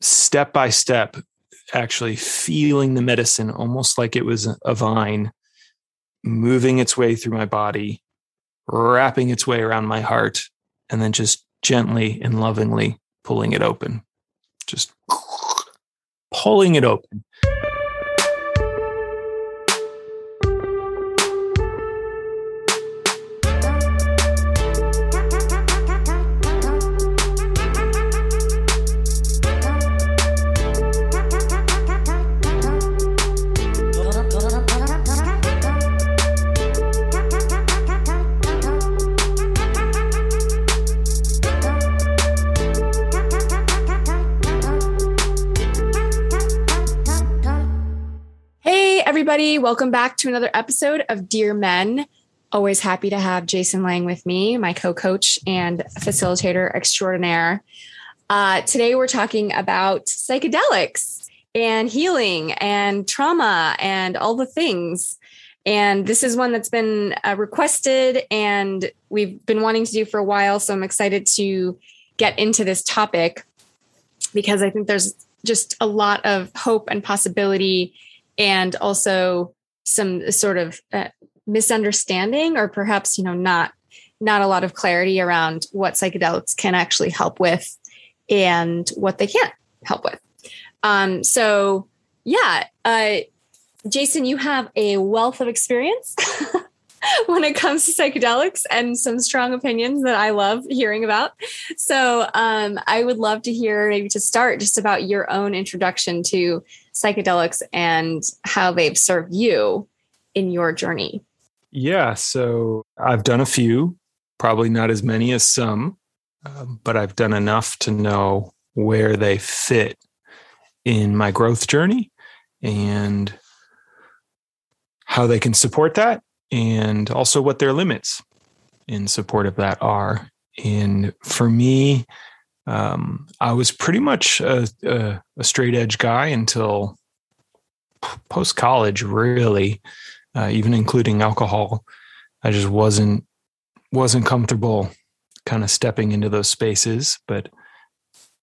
step by step, actually feeling the medicine almost like it was a vine moving its way through my body, wrapping its way around my heart, and then just gently and lovingly pulling it open. Just pulling it open. Welcome back to another episode of Dear Men. Always happy to have Jason Lang with me, my co-coach and facilitator extraordinaire. Today we're talking about psychedelics and healing and trauma and all the things. And this is one that's been requested and we've been wanting to do for a while. So I'm excited to get into this topic because I think there's just a lot of hope and possibility and also some sort of misunderstanding or perhaps, not a lot of clarity around what psychedelics can actually help with and what they can't help with. Jason, you have a wealth of experience when it comes to psychedelics and some strong opinions that I love hearing about. So I would love to hear maybe to start just about your own introduction to psychedelics and how they've served you in your journey. Yeah. So I've done a few, probably not as many as some, but I've done enough to know where they fit in my growth journey and how they can support that and also what their limits in support of that are. And for me, I was pretty much a straight edge guy until post-college, really, even including alcohol. I just wasn't comfortable kind of stepping into those spaces. But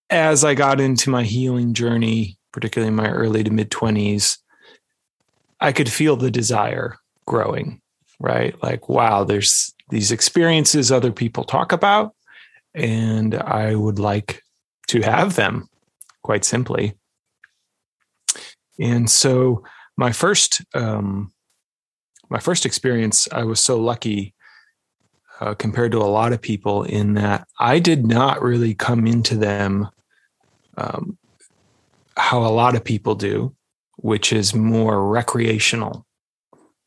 as I got into my healing journey, particularly in my early to mid-20s, I could feel the desire growing, right? Like, wow, there's these experiences other people talk about, and I would like to have them, quite simply. And so my first experience, I was so lucky compared to a lot of people in that I did not really come into them how a lot of people do, which is more recreational.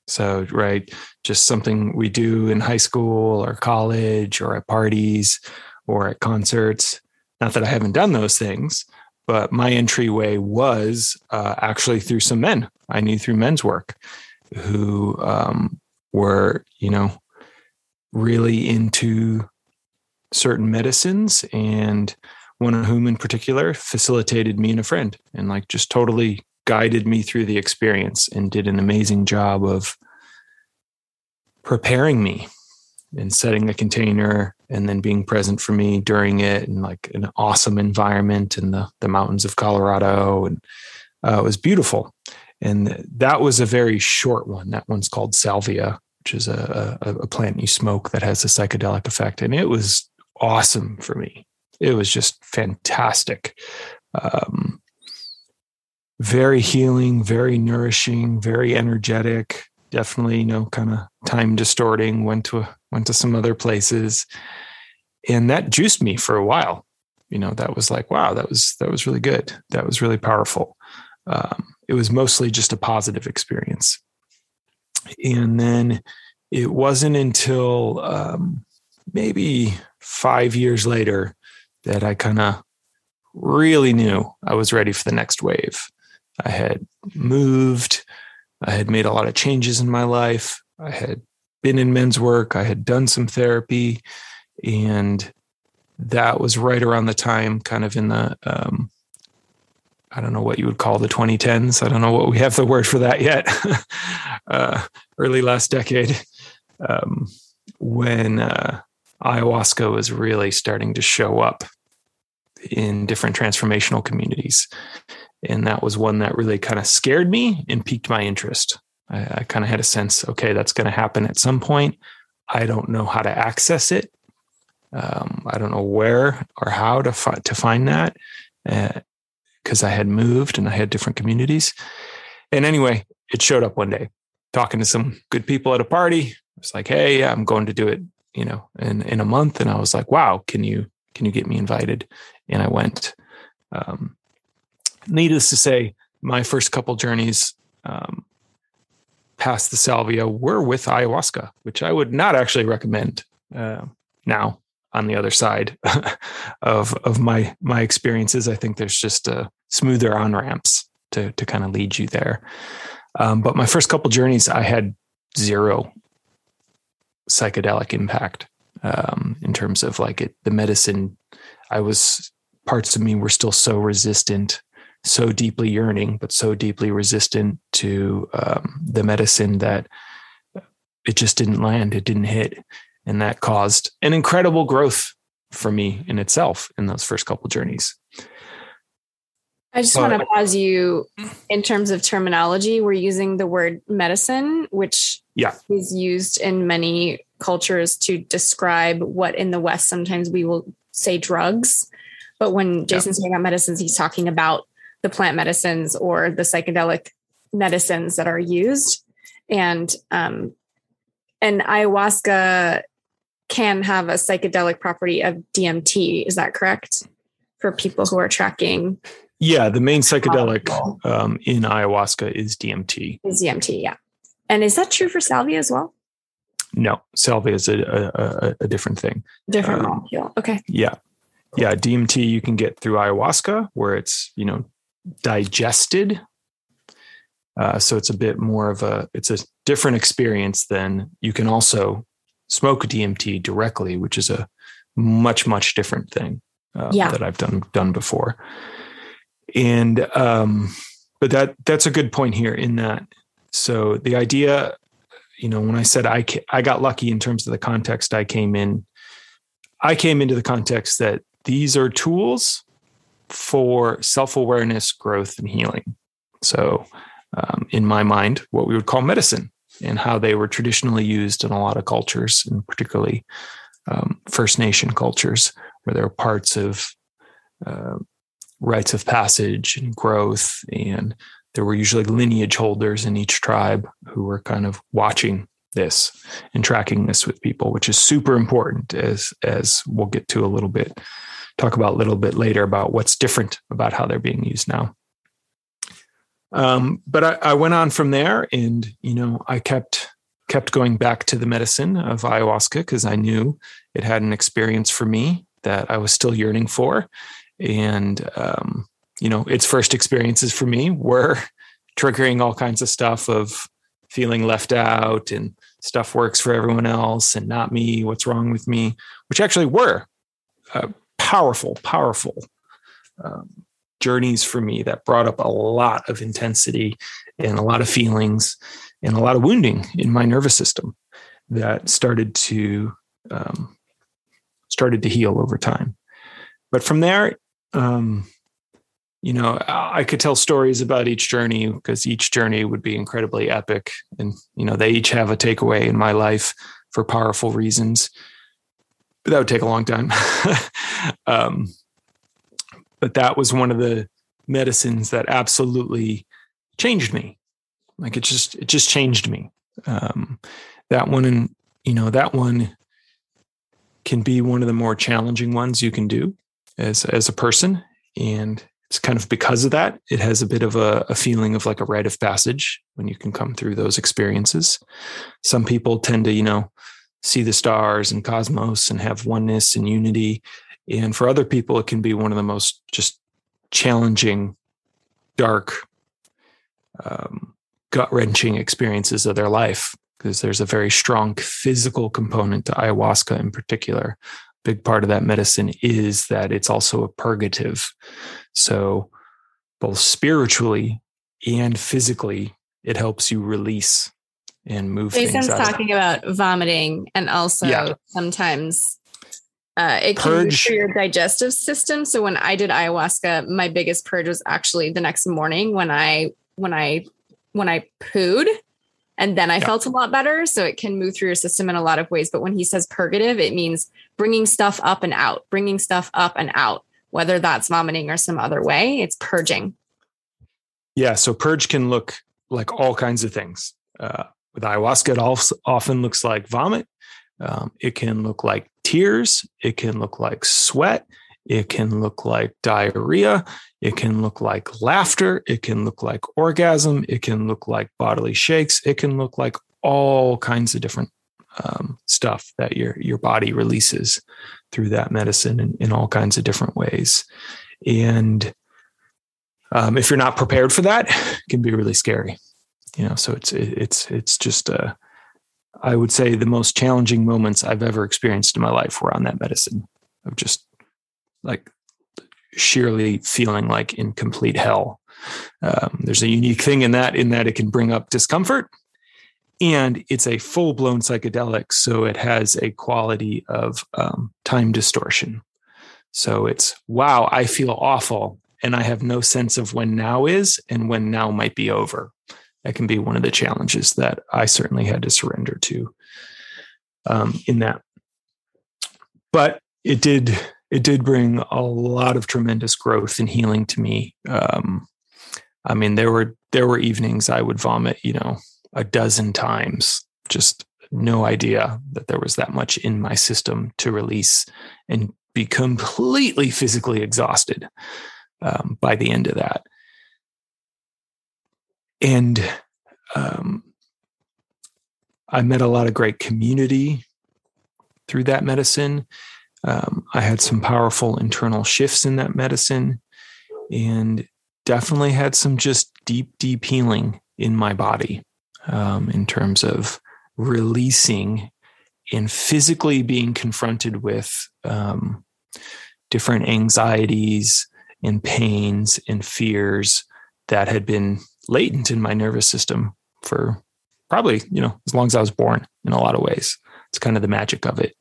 So, right, just something we do in high school or college or at parties or at concerts. Not that I haven't done those things, but my entryway was actually through some men I knew through men's work who were, really into certain medicines, and one of whom in particular facilitated me and a friend and just totally guided me through the experience and did an amazing job of preparing me and setting the container and then being present for me during it, and an awesome environment in the mountains of Colorado. And it was beautiful. And that was a very short one. That one's called salvia, which is a plant you smoke that has a psychedelic effect. And it was awesome for me. It was just fantastic. Very healing, very nourishing, very energetic. Definitely, kind of time distorting. Went to some other places, and that juiced me for a while. That was like, wow, that was really good. That was really powerful. It was mostly just a positive experience. And then it wasn't until maybe 5 years later that I kind of really knew I was ready for the next wave. I had moved. I had made a lot of changes in my life. I had been in men's work. I had done some therapy. And that was right around the time, kind of in the, I don't know what you would call the 2010s. I don't know what we have the word for that yet. Early last decade, when ayahuasca was really starting to show up in different transformational communities. And that was one that really kind of scared me and piqued my interest. I kind of had a sense, okay, that's going to happen at some point. I don't know how to access it. I don't know where or how to find that, because I had moved and I had different communities. And anyway, it showed up one day, talking to some good people at a party. I was like, hey, I'm going to do it, you know, in a month. And I was like, wow, can you get me invited? And I went. Needless to say, my first couple journeys past the salvia were with ayahuasca, which I would not actually recommend now. On the other side of my experiences, I think there's just a smoother on ramps to kind of lead you there. But my first couple journeys, I had zero psychedelic impact in terms of like the medicine. Parts of me were still so resistant, so deeply yearning, but so deeply resistant to the medicine that it just didn't land. It didn't hit. And that caused an incredible growth for me in itself in those first couple journeys. I just want to pause you in terms of terminology. We're using the word medicine, which is used in many cultures to describe what in the West sometimes we will say drugs. But when Jason's talking about medicines, he's talking about the plant medicines or the psychedelic medicines that are used. And ayahuasca can have a psychedelic property of DMT. Is that correct? For people who are tracking? Yeah. The main psychedelic in ayahuasca is DMT. Yeah. And is that true for salvia as well? No. Salvia is a different thing. Different molecule. Okay. Yeah. Yeah. DMT you can get through ayahuasca where it's, you know, digested. So it's a bit more of it's a different experience than you can also smoke DMT directly, which is a much, much different thing that I've done before. And, but that's a good point here in that. So the idea, you know, when I said I got lucky in terms of the context I came into the context that these are tools for self-awareness, growth, and healing. So, in my mind, what we would call medicine and how they were traditionally used in a lot of cultures, and particularly First Nation cultures, where there are parts of rites of passage and growth. And there were usually lineage holders in each tribe who were kind of watching this and tracking this with people, which is super important, as we'll get to a little bit later about what's different about how they're being used now. But I went on from there, and, you know, I kept going back to the medicine of ayahuasca because I knew it had an experience for me that I was still yearning for. And, you know, its first experiences for me were triggering all kinds of stuff of feeling left out and stuff works for everyone else and not me, what's wrong with me, which actually were powerful, journeys for me that brought up a lot of intensity and a lot of feelings and a lot of wounding in my nervous system that started to heal over time. But from there, you know, I could tell stories about each journey because each journey would be incredibly epic. And, you know, they each have a takeaway in my life for powerful reasons, but that would take a long time. But that was one of the medicines that absolutely changed me. Like it just changed me. That one, and you know, that one can be one of the more challenging ones you can do as a person. And it's kind of because of that, it has a bit of a feeling of like a rite of passage when you can come through those experiences. Some people tend to, you know, see the stars and cosmos and have oneness and unity. And for other people, it can be one of the most just challenging, dark, gut-wrenching experiences of their life, because there's a very strong physical component to ayahuasca in particular. A big part of that medicine is that it's also a purgative. So both spiritually and physically, it helps you release and move Jason's things out. Jason's talking about vomiting and also sometimes... It can be through your digestive system. So when I did ayahuasca, my biggest purge was actually the next morning when I pooed, and then I felt a lot better. So it can move through your system in a lot of ways. But when he says purgative, it means bringing stuff up and out, whether that's vomiting or some other way, it's purging. Yeah. So purge can look like all kinds of things. With ayahuasca, it also often looks like vomit. It can look like tears. It can look like sweat. It can look like diarrhea. It can look like laughter. It can look like orgasm. It can look like bodily shakes. It can look like all kinds of different stuff that your body releases through that medicine in all kinds of different ways. And if you're not prepared for that, it can be really scary. So it's just I would say the most challenging moments I've ever experienced in my life were on that medicine, of just like sheerly feeling like in complete hell. There's a unique thing in that it can bring up discomfort, and it's a full blown psychedelic. So it has a quality of time distortion. So it's, wow, I feel awful, and I have no sense of when now is and when now might be over. That can be one of the challenges that I certainly had to surrender to in that. But it did bring a lot of tremendous growth and healing to me. I mean, there were evenings I would vomit, a dozen times, just no idea that there was that much in my system to release, and be completely physically exhausted by the end of that. And I met a lot of great community through that medicine. I had some powerful internal shifts in that medicine, and definitely had some just deep healing in my body in terms of releasing and physically being confronted with different anxieties and pains and fears that had been latent in my nervous system for probably, as long as I was born, in a lot of ways. It's kind of the magic of it.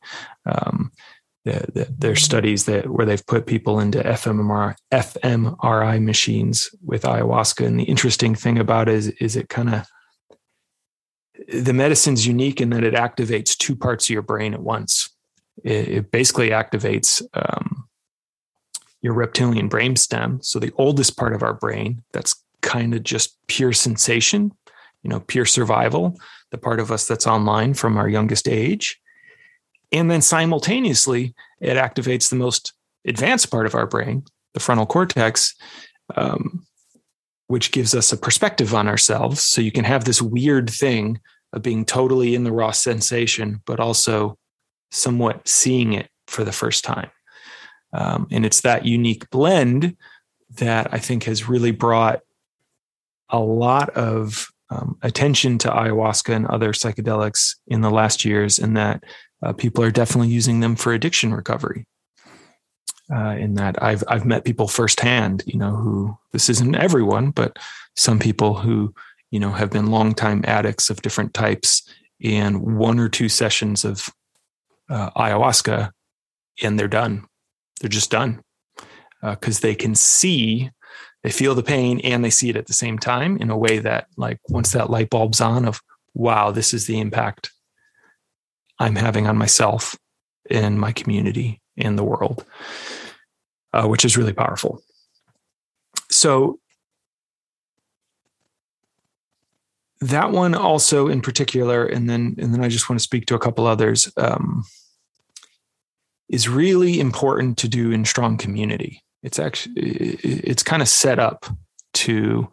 There's studies where they've put people into FMRI machines with ayahuasca. And the interesting thing about it is it kind of, the medicine's unique in that it activates two parts of your brain at once. It basically activates, your reptilian brainstem. So the oldest part of our brain, that's kind of just pure sensation, pure survival, the part of us that's online from our youngest age. And then simultaneously, it activates the most advanced part of our brain, the frontal cortex, which gives us a perspective on ourselves. So you can have this weird thing of being totally in the raw sensation, but also somewhat seeing it for the first time. And it's that unique blend that I think has really brought a lot of attention to ayahuasca and other psychedelics in the last years, and that people are definitely using them for addiction recovery. In that I've met people firsthand, who, this isn't everyone, but some people who, have been longtime addicts of different types, and one or two sessions of ayahuasca and they're done. They're just done because they can see. They feel the pain and they see it at the same time in a way that, like, once that light bulb's on of, wow, this is the impact I'm having on myself and my community and the world, which is really powerful. So that one also in particular, and then I just want to speak to a couple others, is really important to do in strong community. It's kind of set up to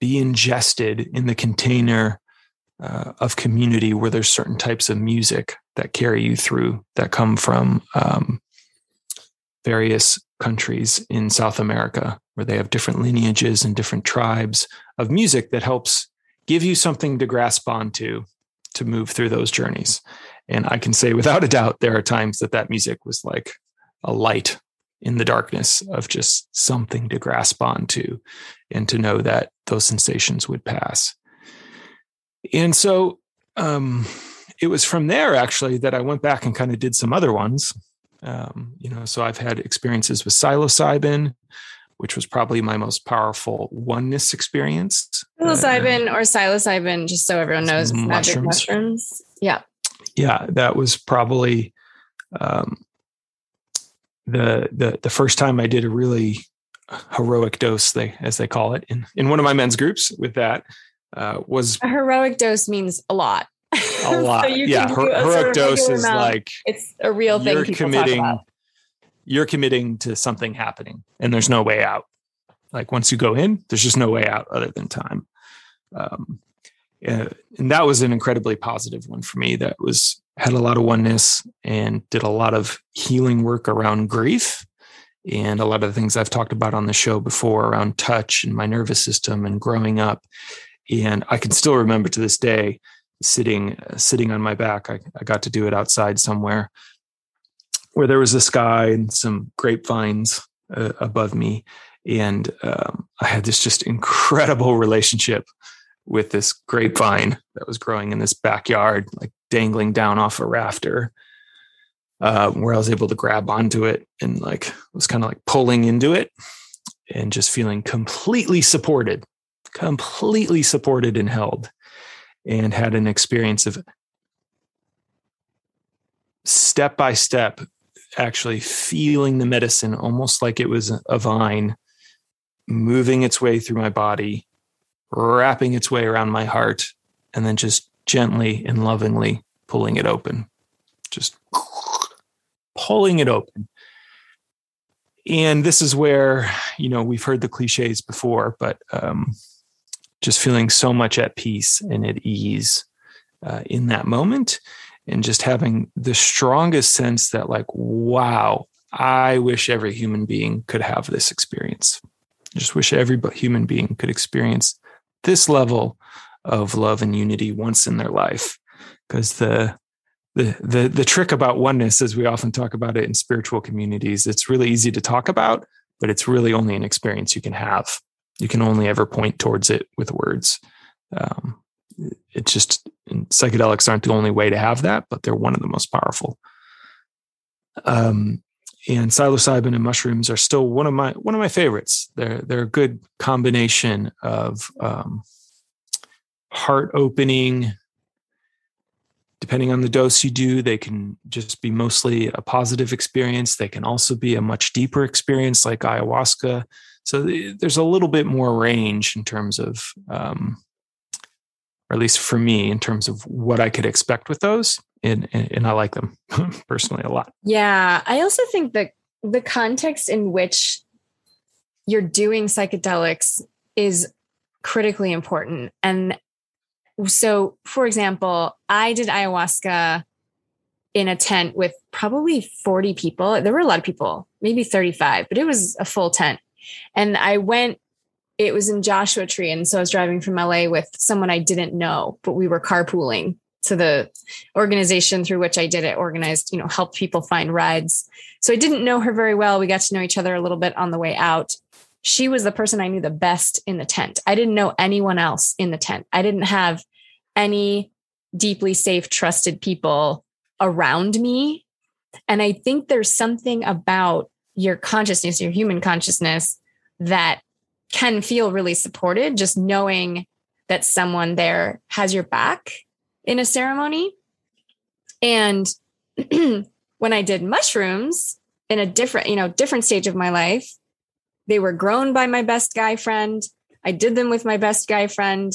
be ingested in the container of community, where there's certain types of music that carry you through, that come from various countries in South America, where they have different lineages and different tribes of music that helps give you something to grasp onto to move through those journeys. And I can say without a doubt, there are times that music was like a light in the darkness of just something to grasp onto, and to know that those sensations would pass. And so it was from there actually that I went back and kind of did some other ones. So I've had experiences with psilocybin, which was probably my most powerful oneness experience. Psilocybin, just so everyone knows, magic mushrooms. Yeah. Yeah. That was probably, the first time I did a really heroic dose, as they call it in one of my men's groups with that, was a heroic dose means a lot. A lot. So yeah. Heroic dose is like, it's a real thing. You're committing to something happening and there's no way out. Like once you go in, there's just no way out other than time. And that was an incredibly positive one for me. That had a lot of oneness and did a lot of healing work around grief and a lot of the things I've talked about on the show before around touch and my nervous system and growing up. And I can still remember to this day sitting on my back. I got to do it outside somewhere where there was a sky and some grapevines above me. And I had this just incredible relationship with this grapevine that was growing in this backyard, like dangling down off a rafter, where I was able to grab onto it and like was kind of like pulling into it and just feeling completely supported and held, and had an experience of step by step, actually feeling the medicine, almost like it was a vine moving its way through my body, wrapping its way around my heart, and then just gently and lovingly pulling it open, just pulling it open. And this is where, we've heard the cliches before, but just feeling so much at peace and at ease in that moment, and just having the strongest sense that like, wow, I wish every human being could have this experience. I just wish every human being could experience this level of love and unity once in their life. Because the trick about oneness is we often talk about it in spiritual communities. It's really easy to talk about, but it's really only an experience you can have. You can only ever point towards it with words. It's just, psychedelics aren't the only way to have that, but they're one of the most powerful. And psilocybin and mushrooms are still one of my favorites. They're a good combination of heart opening. Depending on the dose you do, they can just be mostly a positive experience. They can also be a much deeper experience, like ayahuasca. So there's a little bit more range in terms of, or at least for me, in terms of what I could expect with those. And I like them personally a lot. Yeah. I also think that the context in which you're doing psychedelics is critically important. And so, for example, I did ayahuasca in a tent with probably 40 people. There were a lot of people, maybe 35, but it was a full tent. And it was in Joshua Tree. And so I was driving from LA with someone I didn't know, but we were carpooling. So the organization through which I did it organized, helped people find rides. So I didn't know her very well. We got to know each other a little bit on the way out. She was the person I knew the best in the tent. I didn't know anyone else in the tent. I didn't have any deeply safe, trusted people around me. And I think there's something about your consciousness, your human consciousness, that can feel really supported, just knowing that someone there has your back in a ceremony. And when I did mushrooms in a different stage of my life, they were grown by my best guy friend. I did them with my best guy friend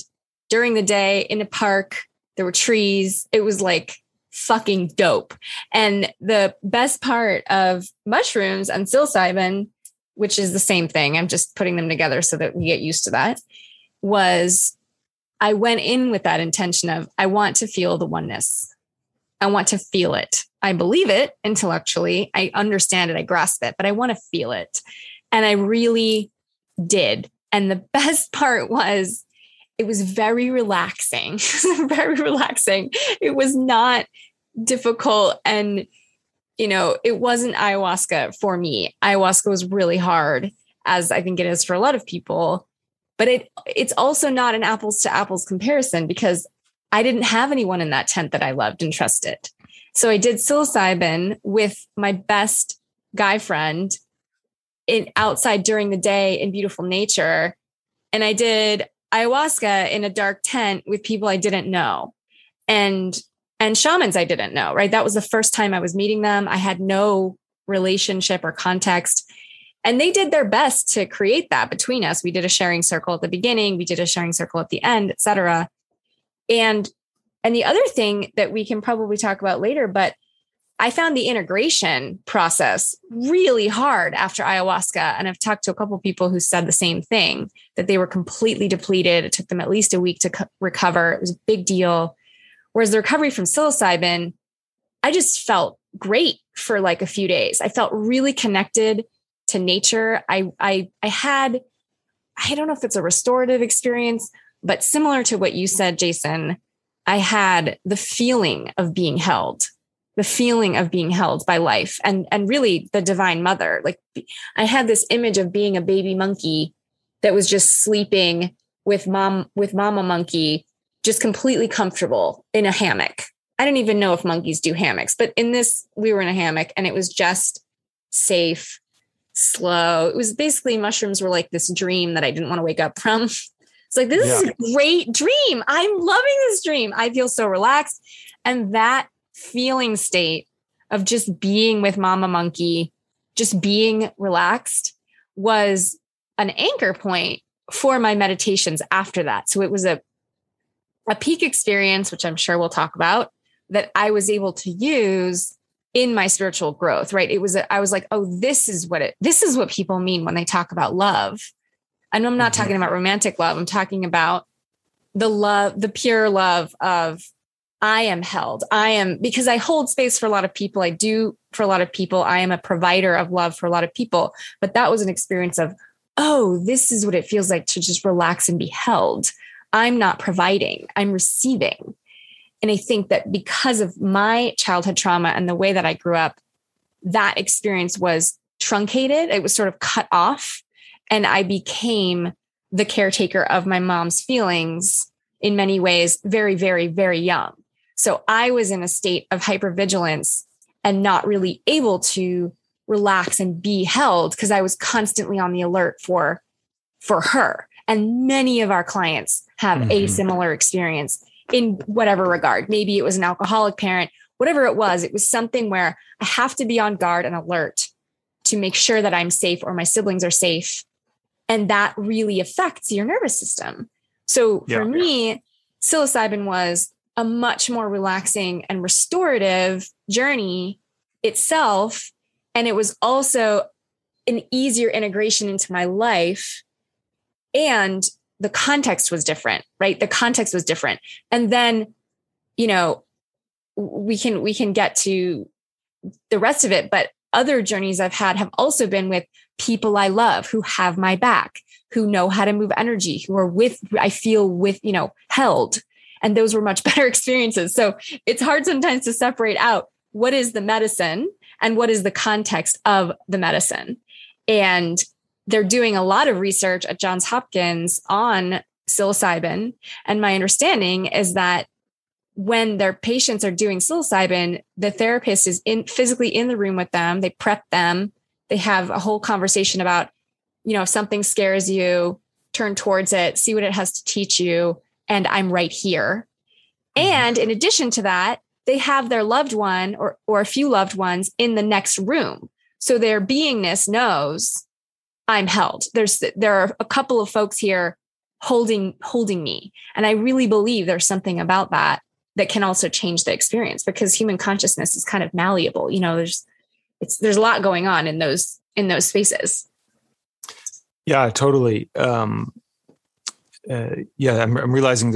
during the day in a park. There were trees. It was like fucking dope. And the best part of mushrooms and psilocybin, which is the same thing, I'm just putting them together so that we get used to that, was I went in with that intention of, I want to feel the oneness. I want to feel it. I believe it intellectually. I understand it. I grasp it, but I want to feel it. And I really did. And the best part was, it was very relaxing, very relaxing. It was not difficult. And, it wasn't ayahuasca for me. Ayahuasca was really hard, as I think it is for a lot of people, but it's also not an apples to apples comparison, because I didn't have anyone in that tent that I loved and trusted. So I did psilocybin with my best guy friend outside during the day in beautiful nature. And I did ayahuasca in a dark tent with people I didn't know and shamans I didn't know, right? That was the first time I was meeting them. I had no relationship or context. And they did their best to create that between us. We did a sharing circle at the beginning. We did a sharing circle at the end, et cetera. And the other thing that we can probably talk about later, but I found the integration process really hard after ayahuasca. And I've talked to a couple of people who said the same thing, that they were completely depleted. It took them at least a week to recover. It was a big deal. Whereas the recovery from psilocybin, I just felt great for like a few days. I felt really connected to nature. I had, I don't know if it's a restorative experience, but similar to what you said, Jason, I had the feeling of being held. The feeling of being held by life and really the divine mother. Like I had this image of being a baby monkey that was just sleeping with mama monkey, just completely comfortable in a hammock. I don't even know if monkeys do hammocks, but in this, we were in a hammock and it was just safe, slow. It was basically mushrooms were like this dream that I didn't want to wake up from. It's like, this is a great dream. I'm loving this dream. I feel so relaxed. And that feeling state of just being with mama monkey, just being relaxed was an anchor point for my meditations after that. So it was a peak experience, which I'm sure we'll talk about, that I was able to use in my spiritual growth, right? It was, I was like, oh, this is what people mean when they talk about love. And I'm not talking about romantic love. I'm talking about the love, the pure love of I am held. I am, because I hold space for a lot of people. I do for a lot of people. I am a provider of love for a lot of people, but that was an experience of, oh, this is what it feels like to just relax and be held. I'm not providing, I'm receiving. And I think that because of my childhood trauma and the way that I grew up, that experience was truncated. It was sort of cut off. And I became the caretaker of my mom's feelings in many ways, very, very, very young. So I was in a state of hypervigilance and not really able to relax and be held because I was constantly on the alert for her. And many of our clients have a similar experience in whatever regard. Maybe it was an alcoholic parent, whatever it was something where I have to be on guard and alert to make sure that I'm safe or my siblings are safe. And that really affects your nervous system. So for me, psilocybin was a much more relaxing and restorative journey itself. And it was also an easier integration into my life. And the context was different, right? The context was different. And then, you know, we can get to the rest of it, but other journeys I've had have also been with people I love who have my back, who know how to move energy, who are with, I feel with, you know, held. And those were much better experiences. So it's hard sometimes to separate out what is the medicine and what is the context of the medicine. And they're doing a lot of research at Johns Hopkins on psilocybin. And my understanding is that when their patients are doing psilocybin, the therapist is physically in the room with them. They prep them. They have a whole conversation about, you know, if something scares you, turn towards it, see what it has to teach you. And I'm right here. And in addition to that, they have their loved one or a few loved ones in the next room. So their beingness knows I'm held. There are a couple of folks here holding me. And I really believe there's something about that that can also change the experience because human consciousness is kind of malleable. You know, there's a lot going on in those spaces. Yeah, totally. I'm realizing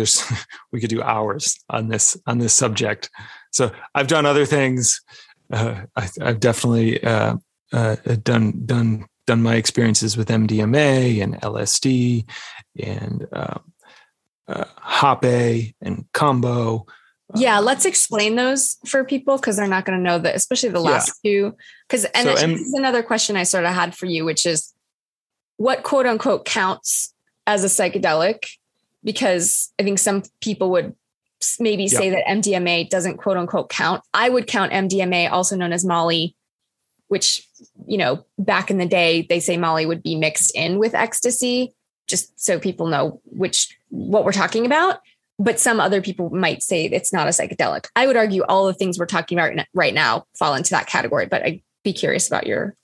we could do hours on this subject. So I've done other things. I've definitely done my experiences with MDMA and LSD and hapé and combo. Yeah, let's explain those for people because they're not going to know that, especially the last two. This is another question I sort of had for you, which is, what quote unquote counts as a psychedelic? Because I think some people would maybe say that MDMA doesn't quote unquote count. I would count MDMA, also known as Molly, which, you know, back in the day, they say Molly would be mixed in with ecstasy, just so people know what we're talking about. But some other people might say it's not a psychedelic. I would argue all the things we're talking about right now fall into that category, but I'd be curious about your.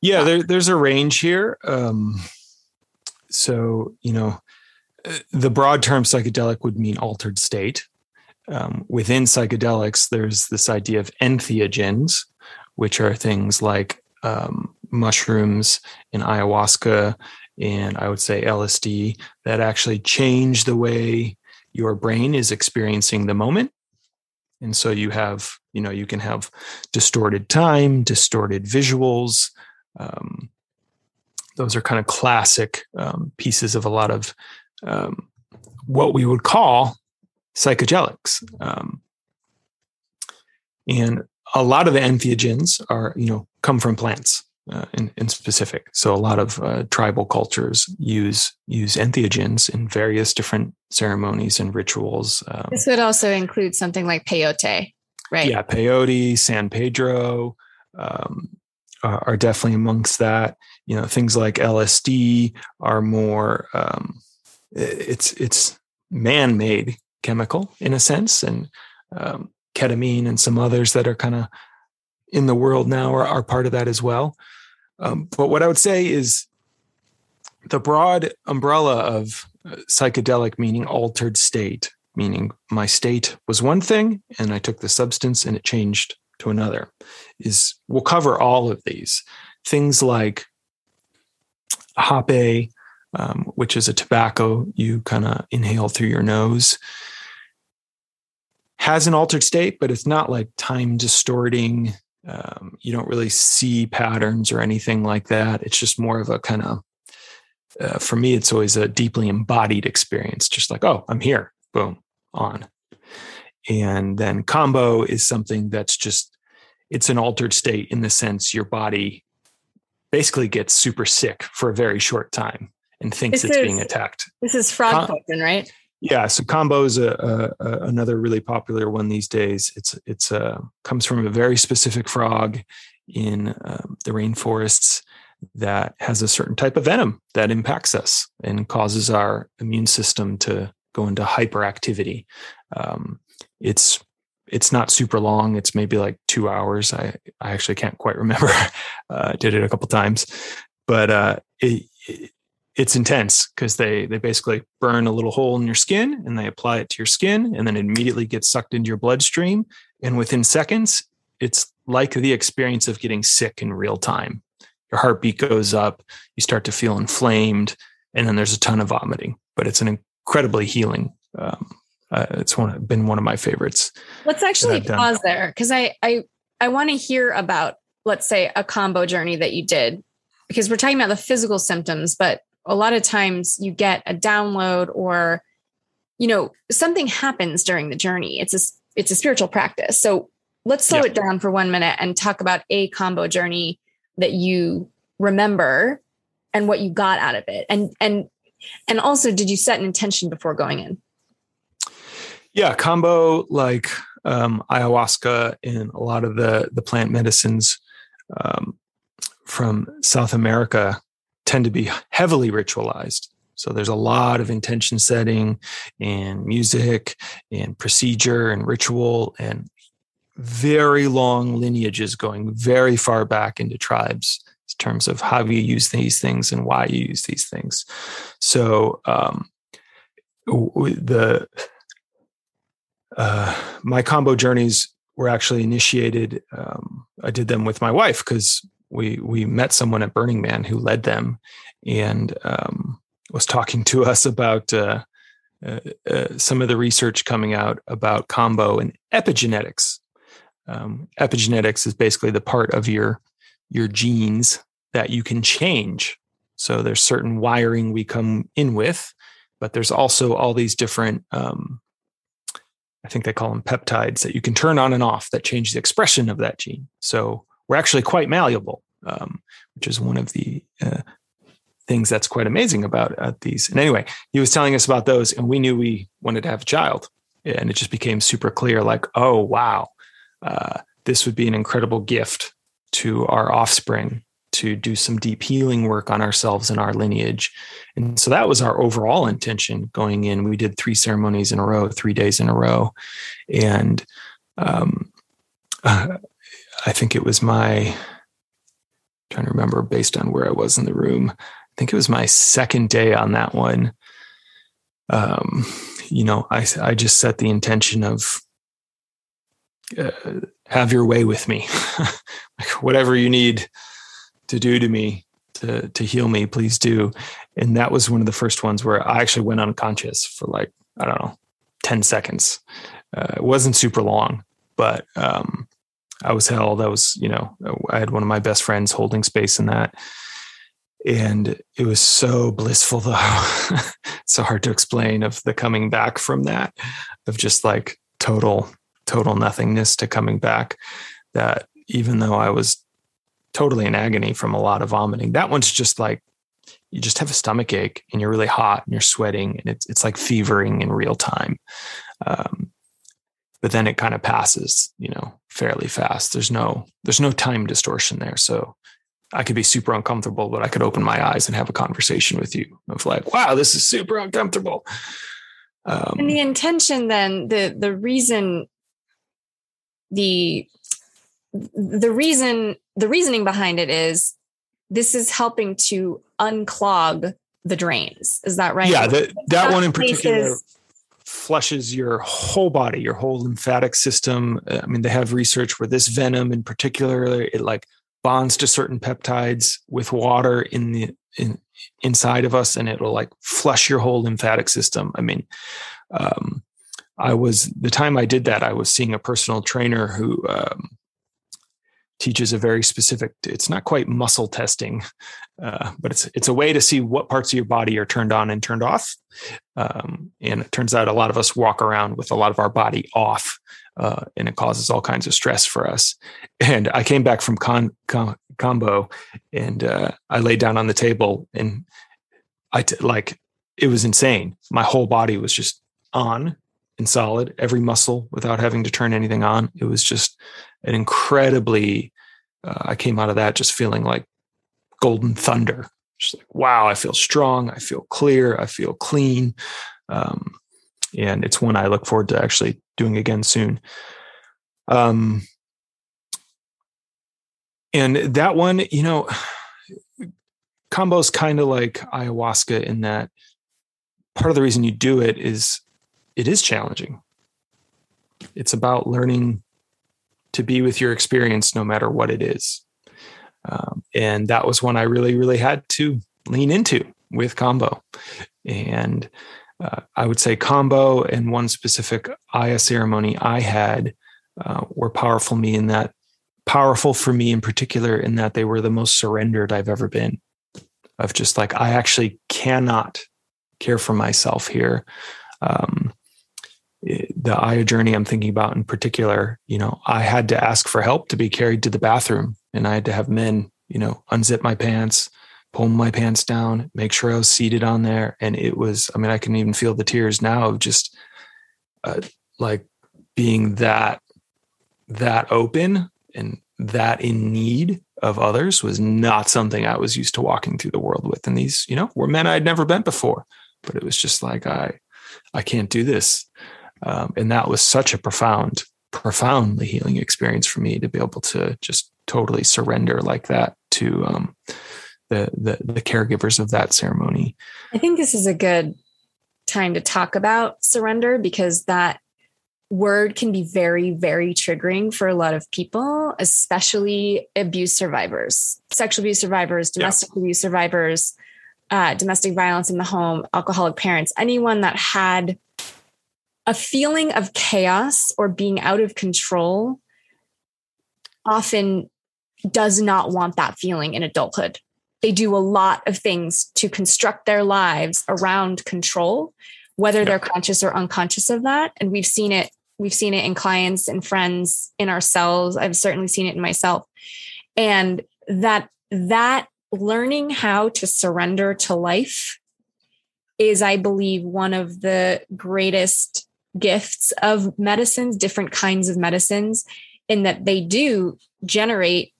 Yeah, there's a range here. So, you know, the broad term psychedelic would mean altered state. Within psychedelics, there's this idea of entheogens, which are things like mushrooms and ayahuasca, and I would say LSD, that actually change the way your brain is experiencing the moment. And so you have, you know, you can have distorted time, distorted visuals. Those are kind of classic pieces of a lot of what we would call psychedelics. And a lot of the entheogens are, you know, come from plants in specific. So a lot of tribal cultures use entheogens in various different ceremonies and rituals. This would also include something like peyote, right? Yeah, peyote, San Pedro, are definitely amongst that. You know, things like LSD are more, it's man-made chemical in a sense, and ketamine and some others that are kind of in the world now are part of that as well. But what I would say is the broad umbrella of psychedelic, meaning altered state, meaning my state was one thing and I took the substance and it changed to another, is we'll cover all of these things like hapé, which is a tobacco you kind of inhale through your nose, has an altered state, but it's not like time distorting. You don't really see patterns or anything like that. It's just more of a kind of, for me, it's always a deeply embodied experience, just like, oh, I'm here, boom, on. And then combo is something that's just, it's an altered state in the sense your body basically gets super sick for a very short time and thinks it's being attacked. This is frog poison, right? Yeah. So combo is another really popular one these days. It's comes from a very specific frog in the rainforests that has a certain type of venom that impacts us and causes our immune system to go into hyperactivity. It's not super long. It's maybe like 2 hours. I actually can't quite remember. Did it a couple times, but it's intense because they basically burn a little hole in your skin and they apply it to your skin and then it immediately gets sucked into your bloodstream. And within seconds, it's like the experience of getting sick in real time. Your heartbeat goes up, you start to feel inflamed, and then there's a ton of vomiting, but it's an incredibly healing, it's been one of my favorites. Let's actually pause there, because I want to hear about, let's say, a combo journey that you did, because we're talking about the physical symptoms, but a lot of times you get a download or, you know, something happens during the journey. It's a spiritual practice. So let's slow it down for 1 minute and talk about a combo journey that you remember and what you got out of it. And also, did you set an intention before going in? Yeah, combo, like ayahuasca and a lot of the plant medicines from South America tend to be heavily ritualized. So there's a lot of intention setting and music and procedure and ritual and very long lineages going very far back into tribes in terms of how you use these things and why you use these things. So my combo journeys were actually initiated. I did them with my wife because we met someone at Burning Man who led them and was talking to us about some of the research coming out about combo and epigenetics. Epigenetics is basically the part of your genes that you can change. So there's certain wiring we come in with, but there's also all these different I think they call them peptides that you can turn on and off that change the expression of that gene. So we're actually quite malleable, which is one of the things that's quite amazing about these. And anyway, he was telling us about those and we knew we wanted to have a child. And it just became super clear, like, oh, wow, this would be an incredible gift to our offspring to do some deep healing work on ourselves and our lineage. And so that was our overall intention going in. We did 3 ceremonies in a row, 3 days in a row. And I think it was my, I'm trying to remember based on where I was in the room, I think it was my second day on that one. You know, I just set the intention of have your way with me, like whatever you need to do to me to heal me, please do. And that was one of the first ones where I actually went unconscious for like, I don't know, 10 seconds. It wasn't super long, but I was held. I was, you know, I had one of my best friends holding space in that. And it was so blissful, though. It's so hard to explain, of the coming back from that, of just like total nothingness to coming back, that even though I was totally in agony from a lot of vomiting, that one's just like, you just have a stomach ache and you're really hot and you're sweating and it's like fevering in real time. But then it kind of passes, you know, fairly fast. There's no time distortion there. So I could be super uncomfortable, but I could open my eyes and have a conversation with you of like, wow, this is super uncomfortable. And the intention then, the reason, the reasoning behind it is this is helping to unclog the drains. Is that right? Yeah. That one in particular flushes your whole body, your whole lymphatic system. I mean, they have research where this venom in particular, it like bonds to certain peptides with water in the inside of us, and it'll like flush your whole lymphatic system. I mean, the time I did that, I was seeing a personal trainer who teaches a very specific, it's not quite muscle testing, but it's a way to see what parts of your body are turned on and turned off. And it turns out a lot of us walk around with a lot of our body off, and it causes all kinds of stress for us. And I came back from Combo, and I laid down on the table, and it was insane. My whole body was just on and solid, every muscle, without having to turn anything on. It was just an incredibly, I came out of that just feeling like golden thunder. Just like, wow, I feel strong. I feel clear. I feel clean. And it's one I look forward to actually doing again soon. And that one, you know, Combo's kind of like ayahuasca in that part of the reason you do it is it is challenging. It's about learning to be with your experience, no matter what it is. And that was one I really, really had to lean into with Combo. And I would say Combo and one specific Aya ceremony I had were powerful for me in particular, in that they were the most surrendered I've ever been, of just like, I actually cannot care for myself here. The Aya journey I'm thinking about in particular, you know, I had to ask for help to be carried to the bathroom, and I had to have men, you know, unzip my pants, pull my pants down, make sure I was seated on there. And it was, I mean, I can even feel the tears now of just like being that open and that in need of others was not something I was used to walking through the world with. And these, you know, were men I'd never been before, but it was just like, I can't do this. And that was such a profoundly healing experience for me, to be able to just totally surrender like that to the caregivers of that ceremony. I think this is a good time to talk about surrender, because that word can be very, very triggering for a lot of people, especially abuse survivors, sexual abuse survivors, domestic abuse survivors, domestic violence in the home, alcoholic parents, anyone that had a feeling of chaos or being out of control often does not want that feeling in adulthood. They do a lot of things to construct their lives around control, whether they're conscious or unconscious of that. And we've seen it. We've seen it in clients and friends, in ourselves. I've certainly seen it in myself. And that learning how to surrender to life is, I believe, one of the greatest gifts of medicines, different kinds of medicines, in that they do generate,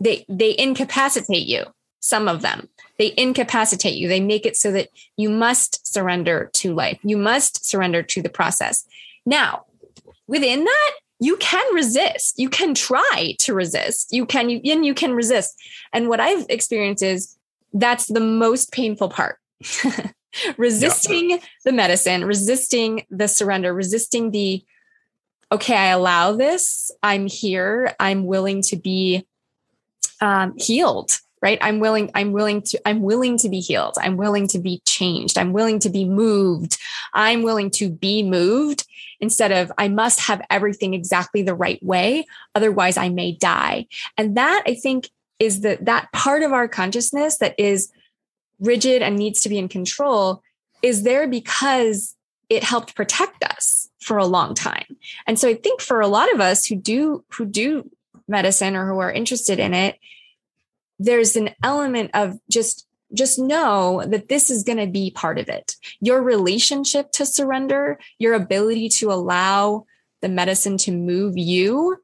they incapacitate you. Some of them, they incapacitate you. They make it so that you must surrender to life. You must surrender to the process. Now, within that, you can resist. You can try to resist. You can resist. And what I've experienced is that's the most painful part. Resisting the medicine, resisting the surrender, resisting the, okay, I allow this. I'm here. I'm willing to be healed. Right. I'm willing to be healed. I'm willing to be changed. I'm willing to be moved. I'm willing to be moved instead of I must have everything exactly the right way. Otherwise I may die. And that I think is that part of our consciousness that is rigid and needs to be in control is there because it helped protect us for a long time. And so I think for a lot of us who do medicine or who are interested in it, there's an element of just know that this is going to be part of it. Your relationship to surrender, your ability to allow the medicine to move you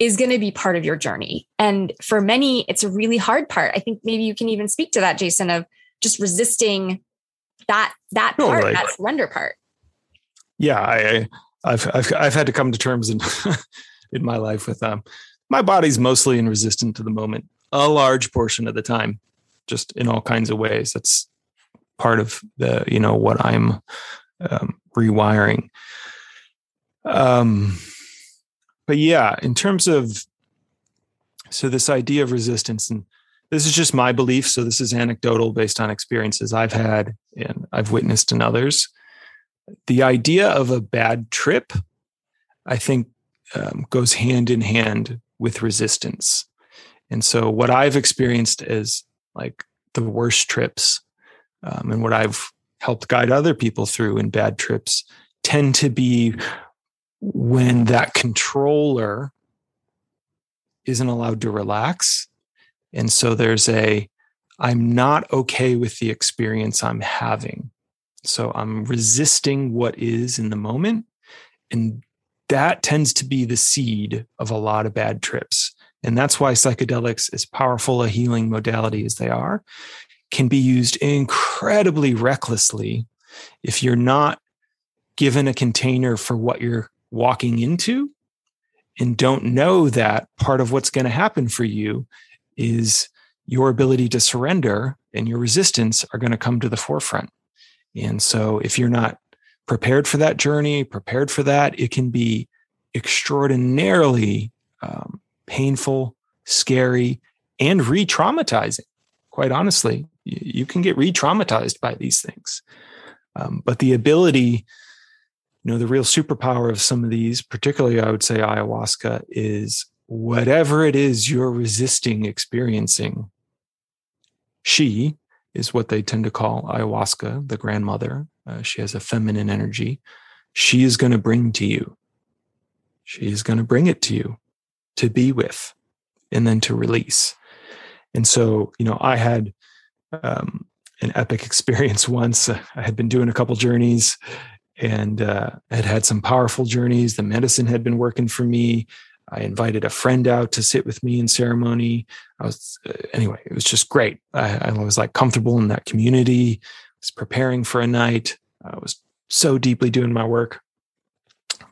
is going to be part of your journey. And for many, it's a really hard part. I think maybe you can even speak to that, Jason, of just resisting that part, like, that surrender part. Yeah. I've had to come to terms in my life with my body's mostly resistant to the moment. A large portion of the time, just in all kinds of ways. That's part of the, what I'm rewiring. But yeah, in terms of, so this idea of resistance, and this is just my belief. So this is anecdotal based on experiences I've had and I've witnessed in others. The idea of a bad trip, I think, goes hand in hand with resistance. And so what I've experienced is like the worst trips and what I've helped guide other people through in bad trips tend to be when that controller isn't allowed to relax. And so there's I'm not okay with the experience I'm having. So I'm resisting what is in the moment. And that tends to be the seed of a lot of bad trips. And that's why psychedelics, as powerful a healing modality as they are, can be used incredibly recklessly if you're not given a container for what you're walking into and don't know that part of what's going to happen for you is your ability to surrender and your resistance are going to come to the forefront. And so if you're not prepared for that journey, prepared for that, it can be extraordinarily painful, scary, and re-traumatizing. Quite honestly, you can get re-traumatized by these things. But the ability, the real superpower of some of these, particularly I would say ayahuasca, is whatever it is you're resisting experiencing, she is what they tend to call ayahuasca, the grandmother. She has a feminine energy. She is going to bring to you. She is going to bring it to you. To be with, and then to release. And so, I had an epic experience once. I had been doing a couple journeys and had had some powerful journeys. The medicine had been working for me. I invited a friend out to sit with me in ceremony. Anyway, it was just great. I was like comfortable in that community. I was preparing for a night. I was so deeply doing my work.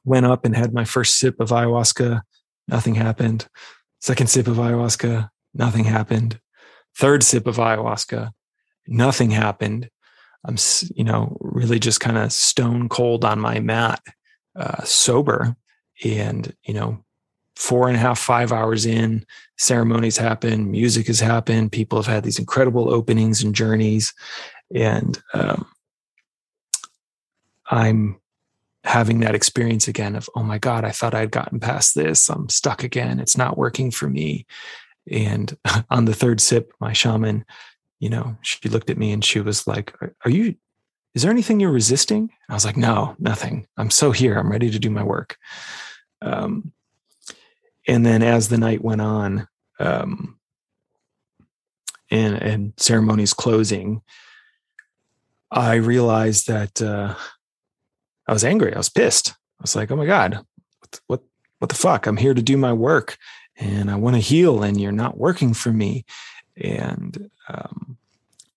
Went up and had my first sip of ayahuasca. Nothing happened. Second sip of ayahuasca, nothing happened. Third sip of ayahuasca, nothing happened. I'm, really just kind of stone cold on my mat, sober. And, 4.5, 5 hours in, ceremonies happen, music has happened. People have had these incredible openings and journeys. And I'm having that experience again of, oh my God, I thought I'd gotten past this. I'm stuck again. It's not working for me. And on the third sip, my shaman, she looked at me and she was like, is there anything you're resisting? I was like, no, nothing. I'm so here. I'm ready to do my work. And then as the night went on, and ceremonies closing, I realized that, I was angry. I was pissed. I was like, oh my God, what the fuck? I'm here to do my work and I want to heal and you're not working for me. And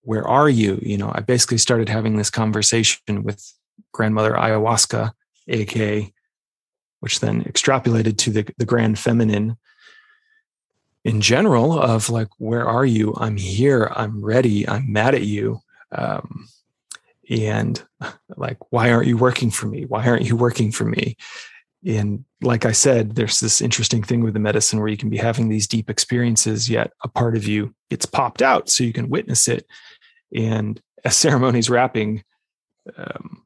where are you? You know, I basically started having this conversation with grandmother ayahuasca, aka, which then extrapolated to the grand feminine in general of like, where are you? I'm here. I'm ready. I'm mad at you. And like, why aren't you working for me? Why aren't you working for me? And like I said, there's this interesting thing with the medicine where you can be having these deep experiences, yet a part of you gets popped out so you can witness it. And as ceremony's wrapping, I'm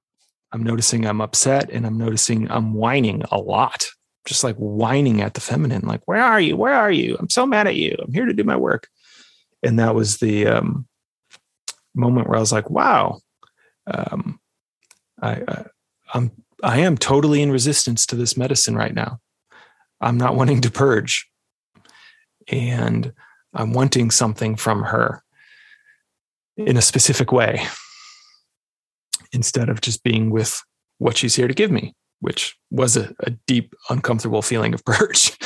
noticing I'm upset and I'm noticing I'm whining a lot, just like whining at the feminine, like, where are you? Where are you? I'm so mad at you. I'm here to do my work. And that was the moment where I was like, wow, I am totally in resistance to this medicine right now. I'm not wanting to purge and I'm wanting something from her in a specific way instead of just being with what she's here to give me, which was a deep, uncomfortable feeling of purge.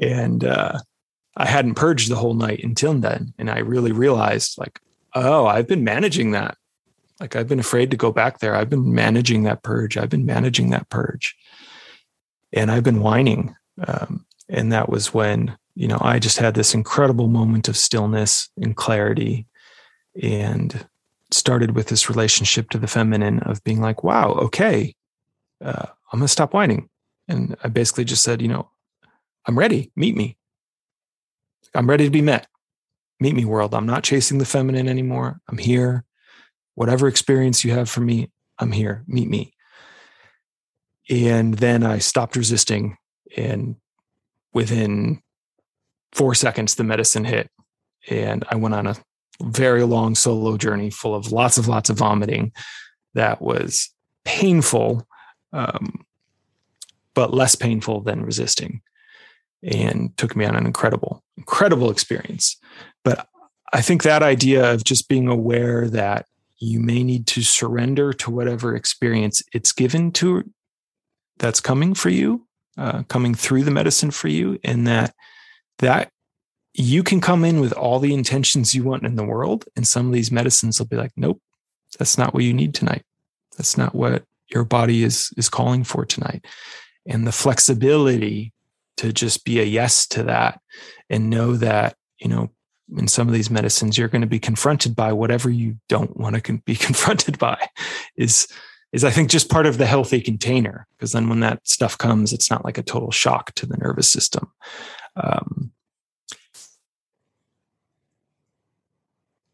And I hadn't purged the whole night until then. And I really realized like, oh, I've been managing that. Like I've been afraid to go back there. I've been managing that purge. And I've been whining. And that was when, you know, I just had this incredible moment of stillness and clarity and started with this relationship to the feminine of being like, wow, okay. I'm going to stop whining. And I basically just said, you know, I'm ready. Meet me. I'm ready to be met. Meet me, world. I'm not chasing the feminine anymore. I'm here. Whatever experience you have for me, I'm here. Meet me. And then I stopped resisting. And within 4 seconds, the medicine hit. And I went on a very long solo journey full of lots of vomiting that was painful, but less painful than resisting. And took me on an incredible experience. But I think that idea of just being aware that you may need to surrender to whatever experience it's given to that's coming for you, coming through the medicine for you. And that you can come in with all the intentions you want in the world. And some of these medicines will be like, nope, that's not what you need tonight. That's not what your body is calling for tonight. And the flexibility to just be a yes to that and know that, you know, in some of these medicines, you're going to be confronted by whatever you don't want to be confronted by is I think just part of the healthy container. Because then when that stuff comes, it's not like a total shock to the nervous system.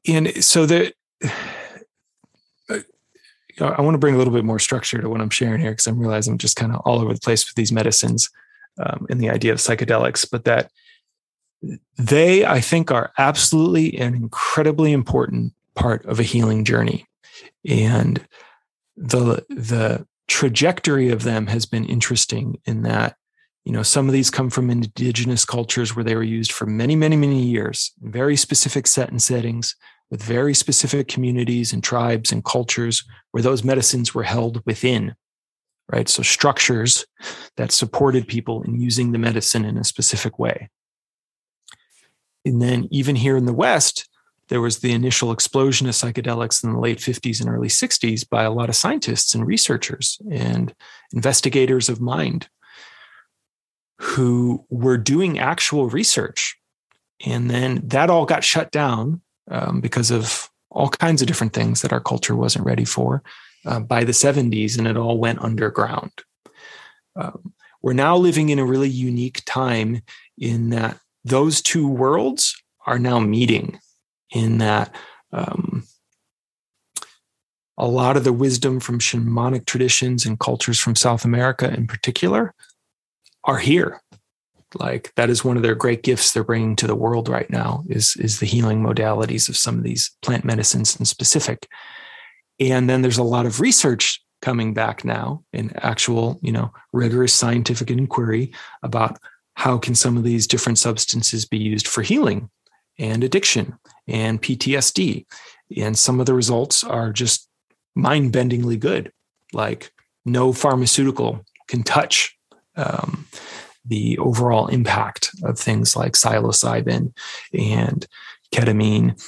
And so that I want to bring a little bit more structure to what I'm sharing here, because I'm realizing I'm just kind of all over the place with these medicines and the idea of psychedelics, but that they, I think, are absolutely an incredibly important part of a healing journey. And the trajectory of them has been interesting in that, you know, some of these come from indigenous cultures where they were used for many, many, many years, in very specific settings with very specific communities and tribes and cultures where those medicines were held within. Right. So structures that supported people in using the medicine in a specific way. And then even here in the West, there was the initial explosion of psychedelics in the late 50s and early 60s by a lot of scientists and researchers and investigators of mind who were doing actual research. And then that all got shut down because of all kinds of different things that our culture wasn't ready for by the 70s, and it all went underground. We're now living in a really unique time in that those two worlds are now meeting, in that a lot of the wisdom from shamanic traditions and cultures from South America in particular are here. Like that is one of their great gifts they're bringing to the world right now is the healing modalities of some of these plant medicines in specific. And then there's a lot of research coming back now in actual, you know, rigorous scientific inquiry about how can some of these different substances be used for healing and addiction and PTSD? And some of the results are just mind-bendingly good, like no pharmaceutical can touch the overall impact of things like psilocybin and ketamine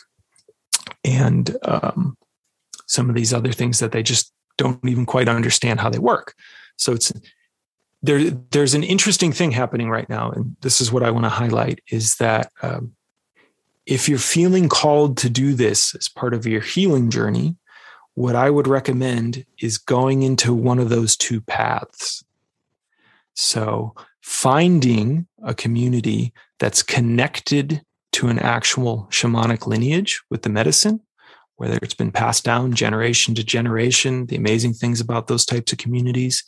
and some of these other things that they just don't even quite understand how they work. So it's there's an interesting thing happening right now. And this is what I want to highlight is that if you're feeling called to do this as part of your healing journey, what I would recommend is going into one of those two paths. So finding a community that's connected to an actual shamanic lineage with the medicine, whether it's been passed down generation to generation. The amazing things about those types of communities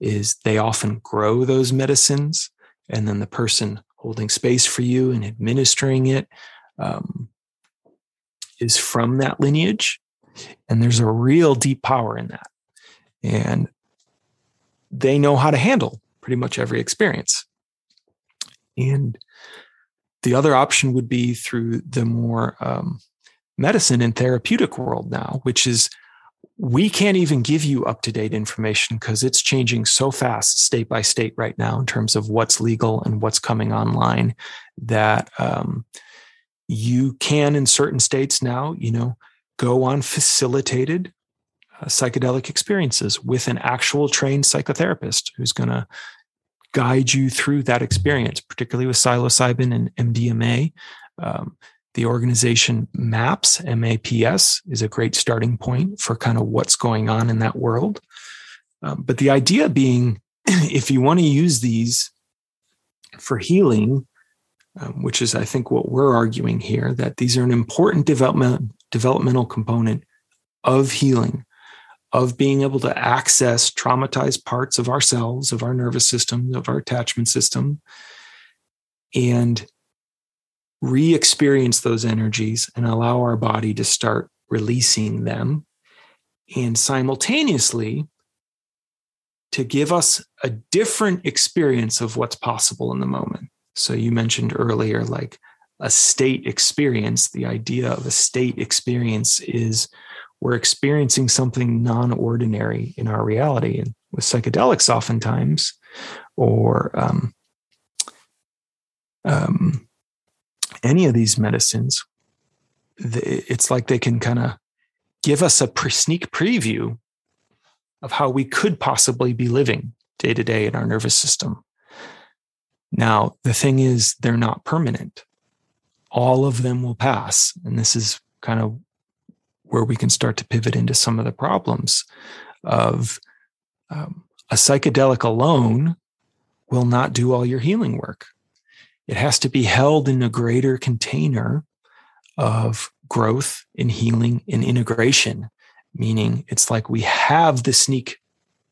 is they often grow those medicines, and then the person holding space for you and administering it is from that lineage. And there's a real deep power in that. And they know how to handle pretty much every experience. And the other option would be through the more medicine and therapeutic world now, which is we can't even give you up-to-date information because it's changing so fast state by state right now in terms of what's legal and what's coming online that you can, in certain states now, go on facilitated psychedelic experiences with an actual trained psychotherapist who's going to guide you through that experience, particularly with psilocybin and MDMA. The organization MAPS, M-A-P-S, is a great starting point for kind of what's going on in that world. But the idea being, if you want to use these for healing, which is, I think, what we're arguing here, that these are an important developmental component of healing, of being able to access traumatized parts of ourselves, of our nervous system, of our attachment system, and re-experience those energies and allow our body to start releasing them, and simultaneously to give us a different experience of what's possible in the moment. So you mentioned earlier, like a state experience. The idea of a state experience is we're experiencing something non-ordinary in our reality. And with psychedelics oftentimes, or any of these medicines, it's like they can kind of give us a sneak preview of how we could possibly be living day to day in our nervous system. Now, the thing is, they're not permanent. All of them will pass. And this is kind of where we can start to pivot into some of the problems of a psychedelic alone will not do all your healing work. It has to be held in a greater container of growth and healing and integration, meaning it's like we have the sneak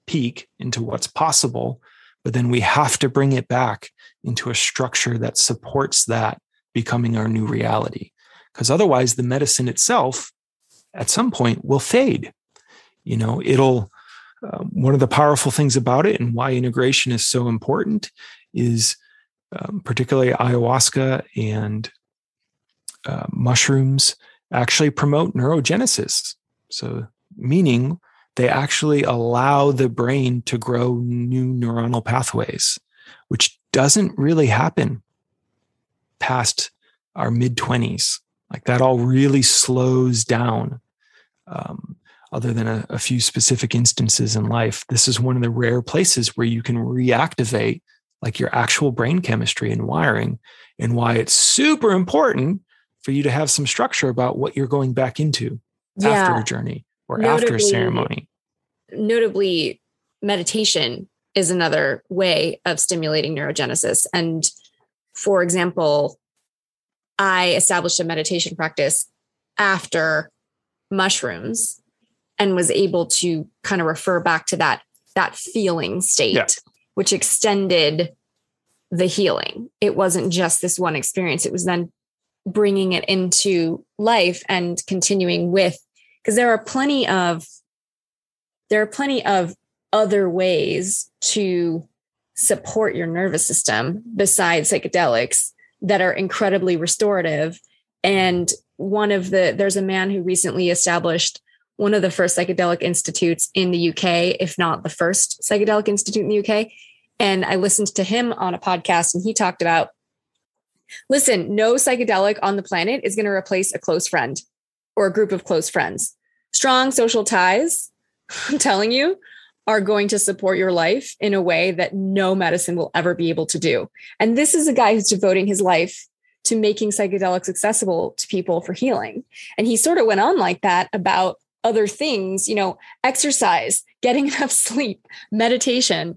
peek into what's possible, but then we have to bring it back into a structure that supports that becoming our new reality. Because otherwise, the medicine itself, at some point, will fade. It'll one of the powerful things about it and why integration is so important is particularly ayahuasca and mushrooms actually promote neurogenesis. So meaning they actually allow the brain to grow new neuronal pathways, which doesn't really happen past our mid-20s. Like that all really slows down other than a few specific instances in life. This is one of the rare places where you can reactivate like your actual brain chemistry and wiring, and why it's super important for you to have some structure about what you're going back into after a journey or after a ceremony. Notably, meditation is another way of stimulating neurogenesis. And for example, I established a meditation practice after mushrooms and was able to kind of refer back to that feeling state. Yeah. Which extended the healing. It wasn't just this one experience. It was then bringing it into life and continuing with, because there are plenty of other ways to support your nervous system besides psychedelics that are incredibly restorative. And there's a man who recently established one of the first psychedelic institutes in the UK, if not the first psychedelic institute in the UK. And I listened to him on a podcast, and he talked about, listen, no psychedelic on the planet is going to replace a close friend or a group of close friends. Strong social ties, I'm telling you, are going to support your life in a way that no medicine will ever be able to do. And this is a guy who's devoting his life to making psychedelics accessible to people for healing. And he sort of went on like that about other things, you know, exercise, getting enough sleep, meditation,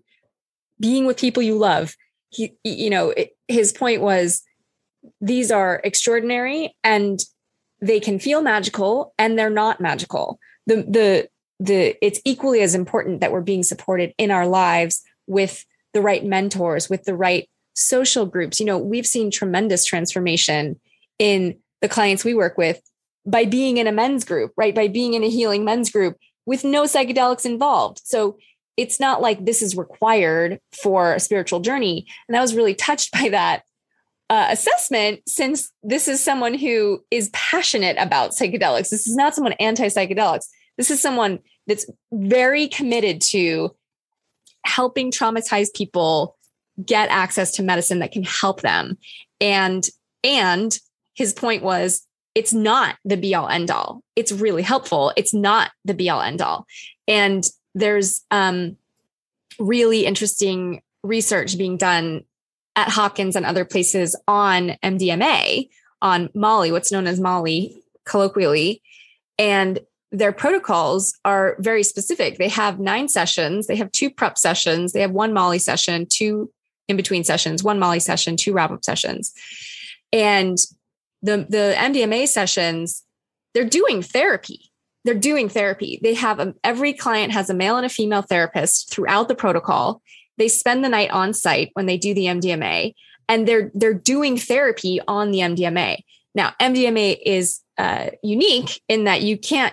being with people you love. He, you know, his point was, these are extraordinary and they can feel magical, and they're not magical. It's equally as important that we're being supported in our lives with the right mentors, with the right social groups. You know, we've seen tremendous transformation in the clients we work with by being in a men's group, right? By being in a healing men's group with no psychedelics involved. So it's not like this is required for a spiritual journey. And I was really touched by that assessment, since this is someone who is passionate about psychedelics. This is not someone anti-psychedelics. This is someone that's very committed to helping traumatized people get access to medicine that can help them. And his point was, it's not the be all end all. It's really helpful. It's not the be all end all. And there's really interesting research being done at Hopkins and other places on MDMA, on Molly, what's known as Molly colloquially. And their protocols are very specific. They have 9 sessions. They have 2 prep sessions. They have 1 Molly session, 2 in between sessions, 1 Molly session, 2 wrap-up sessions. And the MDMA sessions, they're doing therapy. They're doing therapy. They have every client has a male and a female therapist throughout the protocol. They spend the night on site when they do the MDMA, and they're doing therapy on the MDMA. Now, MDMA is unique in that you could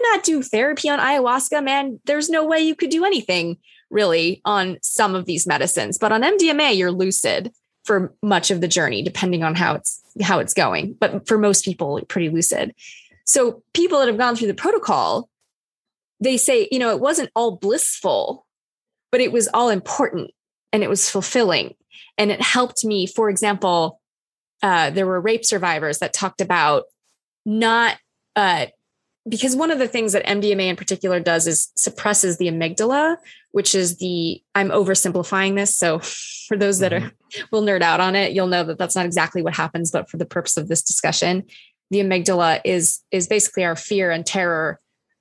not do therapy on ayahuasca, man. There's no way you could do anything really on some of these medicines, but on MDMA, you're lucid for much of the journey, depending on how it's going. But for most people, pretty lucid. So people that have gone through the protocol, they say, you know, it wasn't all blissful, but it was all important and it was fulfilling. And it helped me. For example, there were rape survivors that talked about because one of the things that MDMA in particular does is suppresses the amygdala, which is I'm oversimplifying this. So for those that will nerd out on it, you'll know that that's not exactly what happens. But for the purpose of this discussion, the amygdala is basically our fear and terror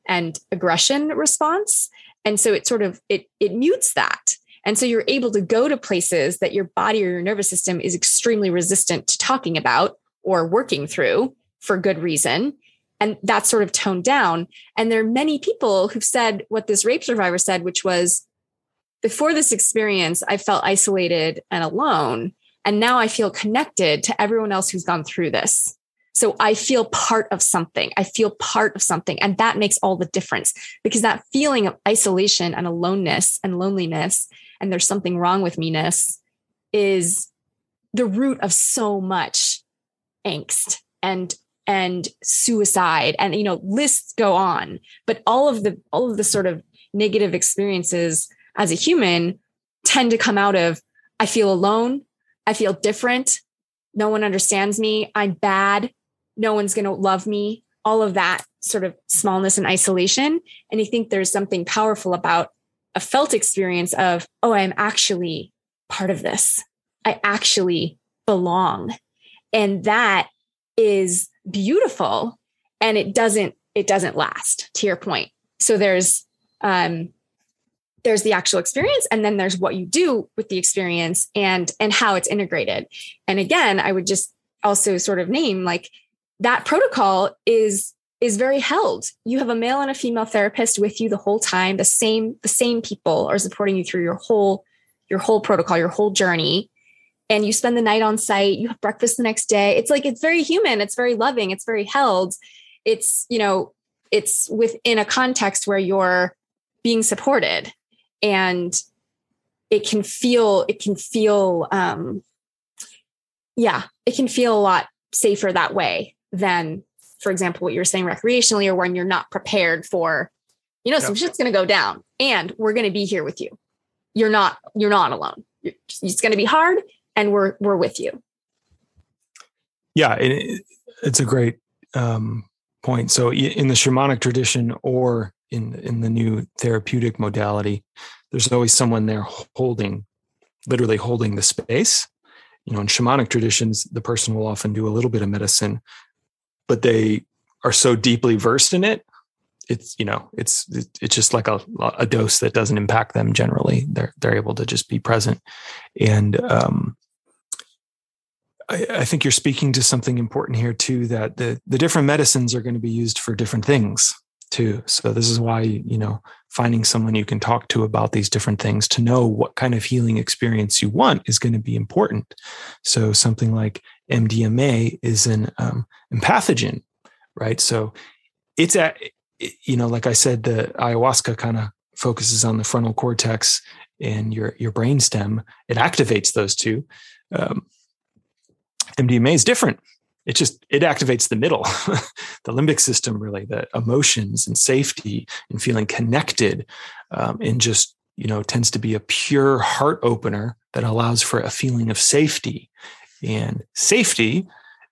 and aggression response. And so it sort of, it mutes that. And so you're able to go to places that your body or your nervous system is extremely resistant to talking about or working through for good reason. And that's sort of toned down. And there are many people who've said what this rape survivor said, which was, before this experience, I felt isolated and alone. And now I feel connected to everyone else who's gone through this. So I feel part of something. And that makes all the difference, because that feeling of isolation and aloneness and loneliness, and there's something wrong with me-ness, is the root of so much angst and suicide, and, you know, lists go on. But all of the sort of negative experiences as a human tend to come out of, I feel alone, I feel different, no one understands me, I'm bad, no one's going to love me, all of that sort of smallness and isolation. And I think there's something powerful about a felt experience of, oh, I'm actually part of this. I actually belong. And that is beautiful. And it doesn't last, to your point. So there's the actual experience, and then there's what you do with the experience and how it's integrated. And again, I would just also sort of name, like, that protocol is very held. You have a male and a female therapist with you the whole time. The same people are supporting you through your whole protocol, your whole journey. And you spend the night on site, you have breakfast the next day. It's like, it's very human. It's very loving. It's very held. It's, you know, it's within a context where you're being supported, and it can feel a lot safer that way than for example, what you were saying recreationally, or when you're not prepared for, you know, some shit's going to go down and we're going to be here with you. You're not alone. It's going to be hard and we're with you. Yeah. It's a great point. So in the shamanic tradition or in the new therapeutic modality, there's always someone there literally holding the space. You know, in shamanic traditions, the person will often do a little bit of medicine, but they are so deeply versed in it. It's, you know, it's just like a dose that doesn't impact them generally. They're able to just be present. And I think you're speaking to something important here too, that the different medicines are going to be used for different things too. So this is why, you know, finding someone you can talk to about these different things to know what kind of healing experience you want is going to be important. So something like MDMA is an empathogen, right? So it's at, you know, like I said, the ayahuasca kind of focuses on the frontal cortex and your brainstem. It activates those two. MDMA is different. It activates the middle, the limbic system, really, the emotions and safety and feeling connected, and just, you know, tends to be a pure heart opener that allows for a feeling of safety. And safety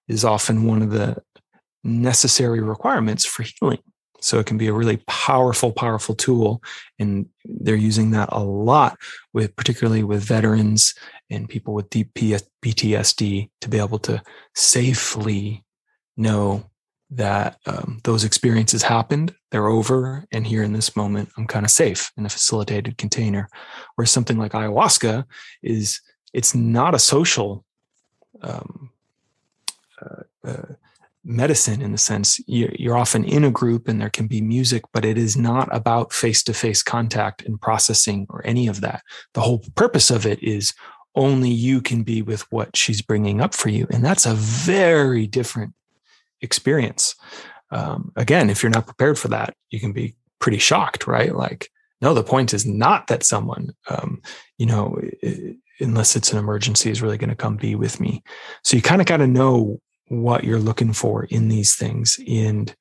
is often one of the necessary requirements for healing. So it can be a really powerful, powerful tool. And they're using that a lot with, particularly with veterans and people with deep PTSD, to be able to safely know that those experiences happened, they're over. And here in this moment, I'm kind of safe in a facilitated container. Where something like ayahuasca it's not a social medicine, in the sense you're often in a group and there can be music, but it is not about face-to-face contact and processing or any of that. The whole purpose of it is only you can be with what she's bringing up for you. And that's a very different experience. Again, if you're not prepared for that, you can be pretty shocked, right? Like, no, the point is not that someone, you know, unless it's an emergency, is really going to come be with me. So you kind of got to know what you're looking for in these things, and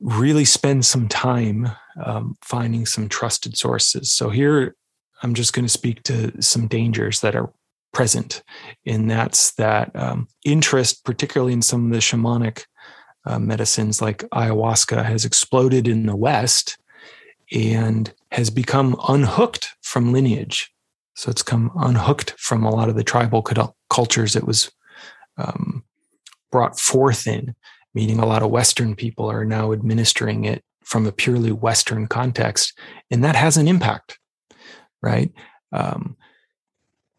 really spend some time finding some trusted sources. So here, I'm just going to speak to some dangers that are present, and that's that interest, particularly in some of the shamanic medicines like ayahuasca, has exploded in the West and has become unhooked from lineage. So it's come unhooked from a lot of the tribal cultures it was brought forth in, meaning a lot of Western people are now administering it from a purely Western context. And that has an impact, right?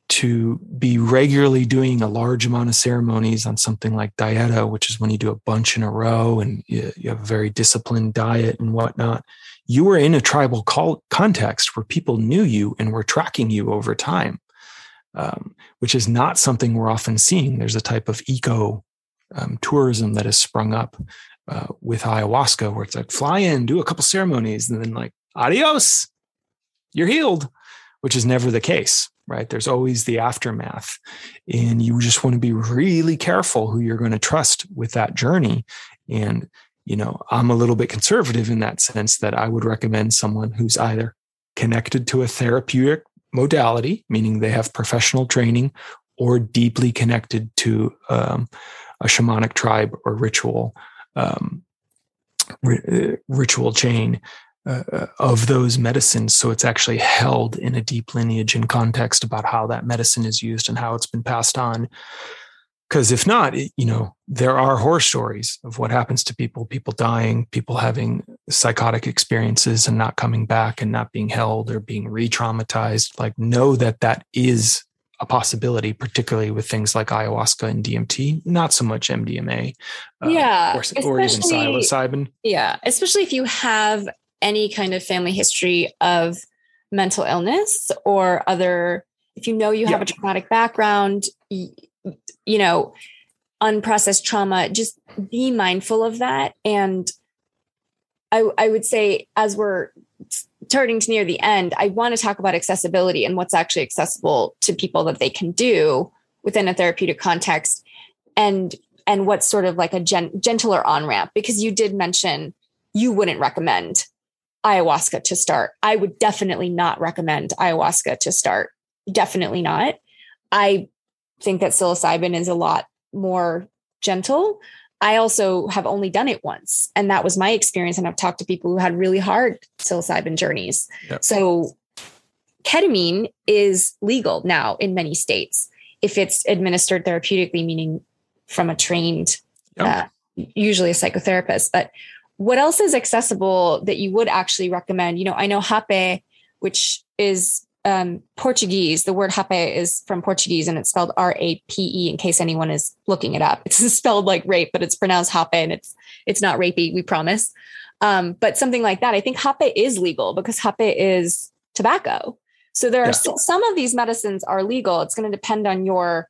To be regularly doing a large amount of ceremonies on something like dieta, which is when you do a bunch in a row and you have a very disciplined diet and whatnot. You were in a tribal context where people knew you and were tracking you over time. Which is not something we're often seeing. There's a type of eco tourism that has sprung up with ayahuasca, where it's like, fly in, do a couple ceremonies, and then like, adios, you're healed, which is never the case, right? There's always the aftermath. And you just want to be really careful who you're going to trust with that journey. And, you know, I'm a little bit conservative in that sense, that I would recommend someone who's either connected to a therapeutic modality, meaning they have professional training, or deeply connected to a shamanic tribe or ritual ritual chain of those medicines. So it's actually held in a deep lineage and context about how that medicine is used and how it's been passed on. Because if not, you know, there are horror stories of what happens to people dying, people having psychotic experiences and not coming back and not being held or being re-traumatized. Like, know that is a possibility, particularly with things like ayahuasca and DMT, not so much MDMA or even psilocybin. Yeah, especially if you have any kind of family history of mental illness or other, if you know you have a traumatic background, you know, unprocessed trauma, just be mindful of that. And I would say, as we're turning to near the end, I want to talk about accessibility and what's actually accessible to people that they can do within a therapeutic context. And and what's sort of like a gentler on-ramp? Because you did mention you wouldn't recommend ayahuasca to start. I would definitely not recommend ayahuasca to start. Definitely not. I think that psilocybin is a lot more gentle. I also have only done it once, and that was my experience. And I've talked to people who had really hard psilocybin journeys. Yep. So ketamine is legal now in many states if it's administered therapeutically, meaning from a trained, usually a psychotherapist. But what else is accessible that you would actually recommend? You know, I know hapé, which is Portuguese. The word hapé is from Portuguese, and it's spelled R-A-P-E in case anyone is looking it up. It's spelled like rape, but it's pronounced hapé, and it's not rapey, we promise. But something like that. I think hapé is legal because hapé is tobacco. So there are some of these medicines are legal. It's going to depend on your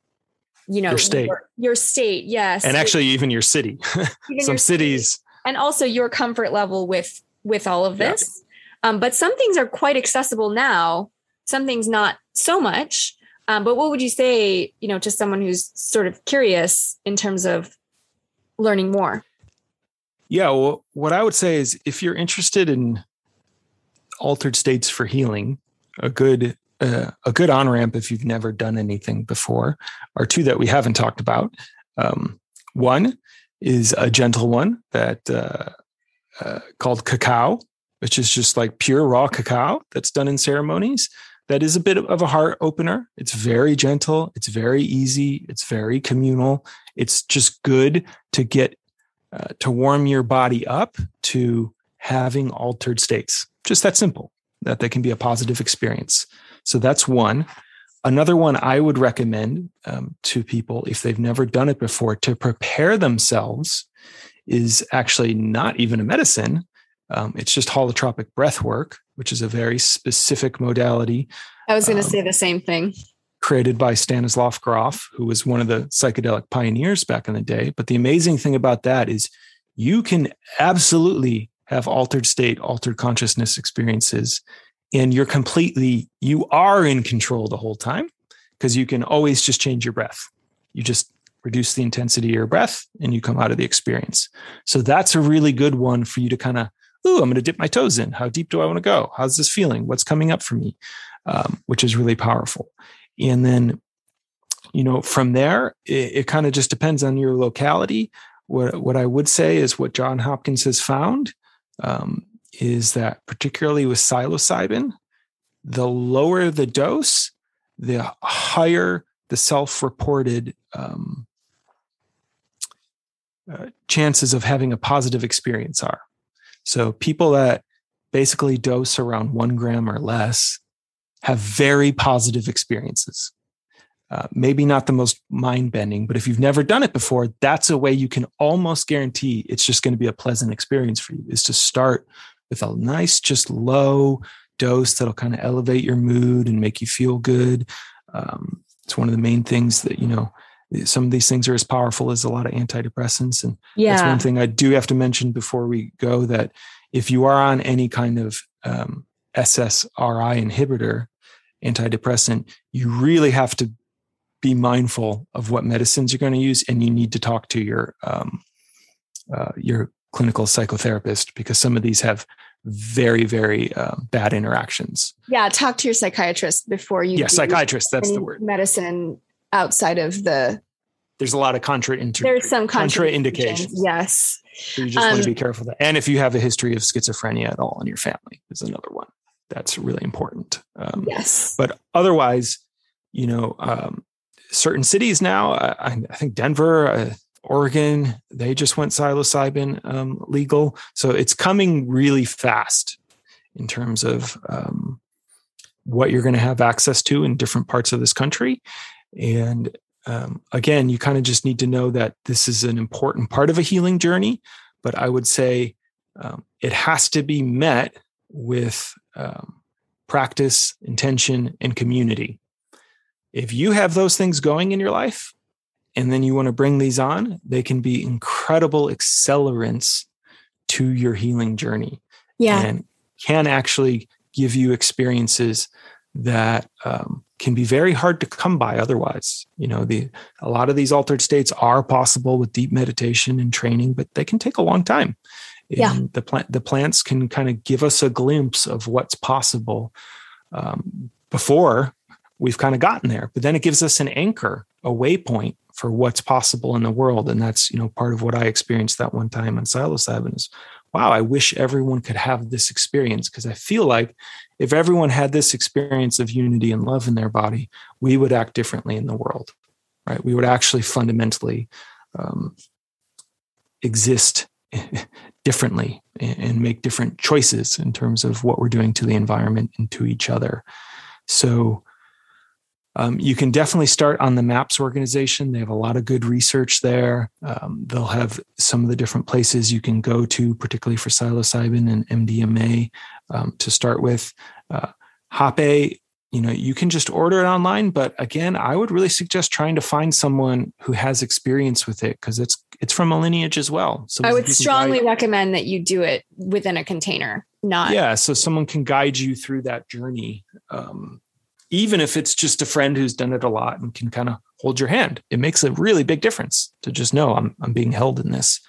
state, your state. Yes. And actually even your city, cities. And also your comfort level with all of this. Yeah. But some things are quite accessible now. Some things not so much. But what would you say, to someone who's sort of curious in terms of learning more? Yeah. Well, what I would say is if you're interested in altered states for healing, a good on-ramp, if you've never done anything before, are two that we haven't talked about. One is a gentle one that called cacao, which is just like pure raw cacao that's done in ceremonies. That is a bit of a heart opener. It's very gentle. It's very easy. It's very communal. It's just good to get to warm your body up to having altered states. Just that simple, that they can be a positive experience. So that's one. Another one I would recommend to people if they've never done it before to prepare themselves is actually not even a medicine. It's just holotropic breathwork, which is a very specific modality. I was going to say the same thing. Created by Stanislav Grof, who was one of the psychedelic pioneers back in the day. But the amazing thing about that is you can absolutely have altered state, altered consciousness experiences, and you are in control the whole time because you can always just change your breath. You just reduce the intensity of your breath and you come out of the experience. So that's a really good one for you to kind of, I'm going to dip my toes in. How deep do I want to go? How's this feeling? What's coming up for me? Which is really powerful. And then, from there, it kind of just depends on your locality. What I would say is what Johns Hopkins has found is that particularly with psilocybin, the lower the dose, the higher the self-reported chances of having a positive experience are. So people that basically dose around 1 gram or less have very positive experiences. Maybe not the most mind-bending, but if you've never done it before, that's a way you can almost guarantee it's just going to be a pleasant experience for you, is to start with a nice, just low dose that'll kind of elevate your mood and make you feel good. It's one of the main things that, some of these things are as powerful as a lot of antidepressants. And that's one thing I do have to mention before we go, that if you are on any kind of SSRI inhibitor, antidepressant, you really have to be mindful of what medicines you're going to use, and you need to talk to your clinical psychotherapist, because some of these have very, very bad interactions. Yeah, talk to your psychiatrist before you. Yeah, psychiatrist. That's the word. Medicine outside of the. There's a lot of contraindications. Yes. So you just want to be careful of that. And if you have a history of schizophrenia at all in your family, is another one that's really important. Yes. But otherwise, certain cities now, I think Denver, Oregon, they just went psilocybin legal. So it's coming really fast in terms of what you're going to have access to in different parts of this country. And again, you kind of just need to know that this is an important part of a healing journey. But I would say it has to be met with practice, intention, and community. If you have those things going in your life and then you want to bring these on, they can be incredible accelerants to your healing journey. Yeah. And can actually give you experiences that can be very hard to come by otherwise. You know, a lot of these altered states are possible with deep meditation and training, but they can take a long time. Yeah. And the plants can kind of give us a glimpse of what's possible before we've kind of gotten there. But then it gives us an anchor, a waypoint for what's possible in the world. And that's, you know, part of what I experienced that one time on psilocybin is, wow, I wish everyone could have this experience, because I feel like if everyone had this experience of unity and love in their body, we would act differently in the world, right? We would actually fundamentally exist differently and make different choices in terms of what we're doing to the environment and to each other. So you can definitely start on the MAPS organization. They have a lot of good research there. They'll have some of the different places you can go to, particularly for psilocybin and MDMA to start with. Hapé, you know, you can just order it online. But again, I would really suggest trying to find someone who has experience with it, because it's from a lineage as well. So I would strongly recommend that you do it within a container, not. Yeah. So someone can guide you through that journey. Even if it's just a friend who's done it a lot and can kind of hold your hand, it makes a really big difference to just know I'm being held in this.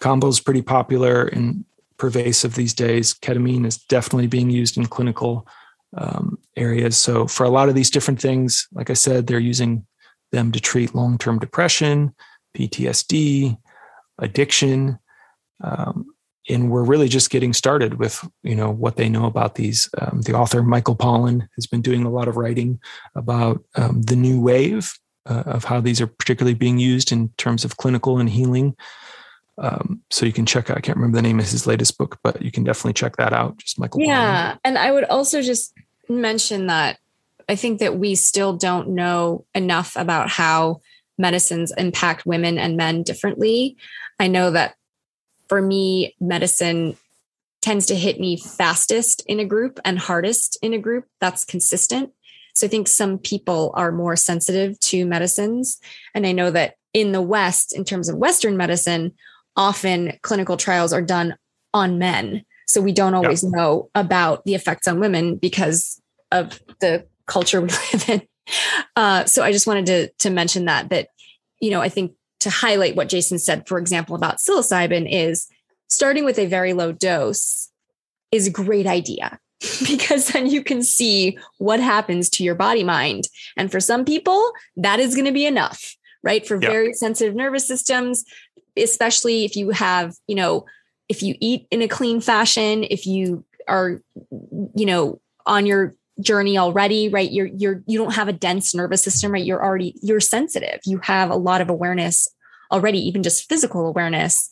Combo's pretty popular and pervasive these days. Ketamine is definitely being used in clinical areas. So for a lot of these different things, like I said, they're using them to treat long-term depression, PTSD, addiction. And we're really just getting started with, you know, what they know about these. The author, Michael Pollan, has been doing a lot of writing about the new wave of how these are particularly being used in terms of clinical and healing. So you can check out, I can't remember the name of his latest book, but you can definitely check that out. Just Michael. Yeah. Pollan. And I would also just mention that I think that we still don't know enough about how medicines impact women and men differently. I know that for me, medicine tends to hit me fastest in a group and hardest in a group that's consistent. So I think some people are more sensitive to medicines. And I know that in the West, in terms of Western medicine, often clinical trials are done on men. So we don't always know about the effects on women because of the culture we live in. So I just wanted to mention that, you know, I think to highlight what Jason said, for example, about psilocybin is starting with a very low dose is a great idea, because then you can see what happens to your body mind. And for some people, that is going to be enough, right? For very sensitive nervous systems, especially if you have, you know, if you eat in a clean fashion, if you are, you know, on your journey already, right? You don't have a dense nervous system, right? You're sensitive. You have a lot of awareness already, even just physical awareness.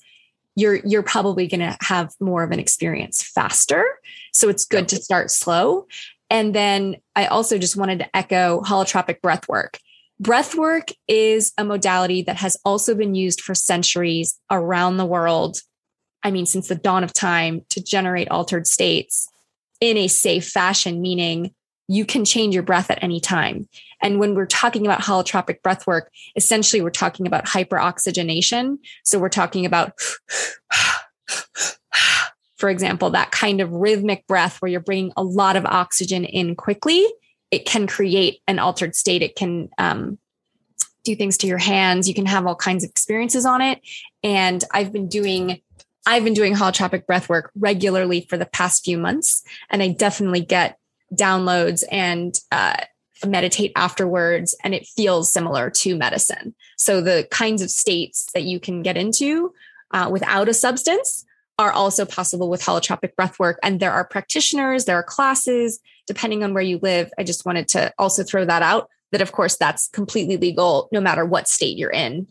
You're probably going to have more of an experience faster. So it's good to start slow. And then I also just wanted to echo holotropic breathwork. Breathwork is a modality that has also been used for centuries around the world. I mean, since the dawn of time, to generate altered states in a safe fashion, meaning you can change your breath at any time. And when we're talking about holotropic breathwork, essentially we're talking about hyperoxygenation. So we're talking about, for example, that kind of rhythmic breath where you're bringing a lot of oxygen in quickly. It can create an altered state. It can do things to your hands. You can have all kinds of experiences on it. And I've been doing holotropic breathwork regularly for the past few months, and I definitely get downloads and meditate afterwards, and it feels similar to medicine. So the kinds of states that you can get into without a substance are also possible with holotropic breathwork. And there are practitioners, there are classes, depending on where you live. I just wanted to also throw that out, that of course that's completely legal no matter what state you're in.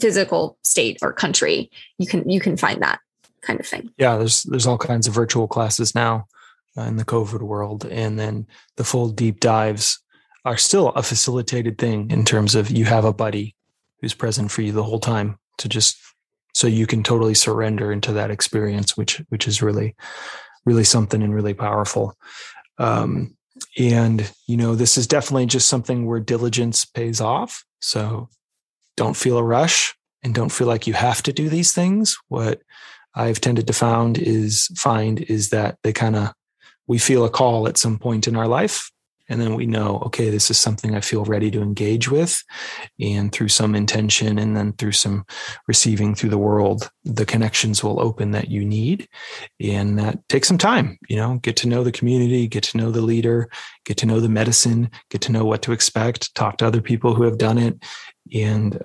Physical state or country, you can find that kind of thing. Yeah, there's all kinds of virtual classes now in the COVID world. And then the full deep dives are still a facilitated thing in terms of you have a buddy who's present for you the whole time to just, so you can totally surrender into that experience, which is really, really something and really powerful. And, you know, this is definitely just something where diligence pays off. So don't feel a rush and don't feel like you have to do these things. What I've tended to find is that we feel a call at some point in our life And then we know, okay, this is something I feel ready to engage with. And through some intention and then through some receiving through the world, the connections will open that you need. And that takes some time, you know, get to know the community, get to know the leader, get to know the medicine, get to know what to expect, talk to other people who have done it, and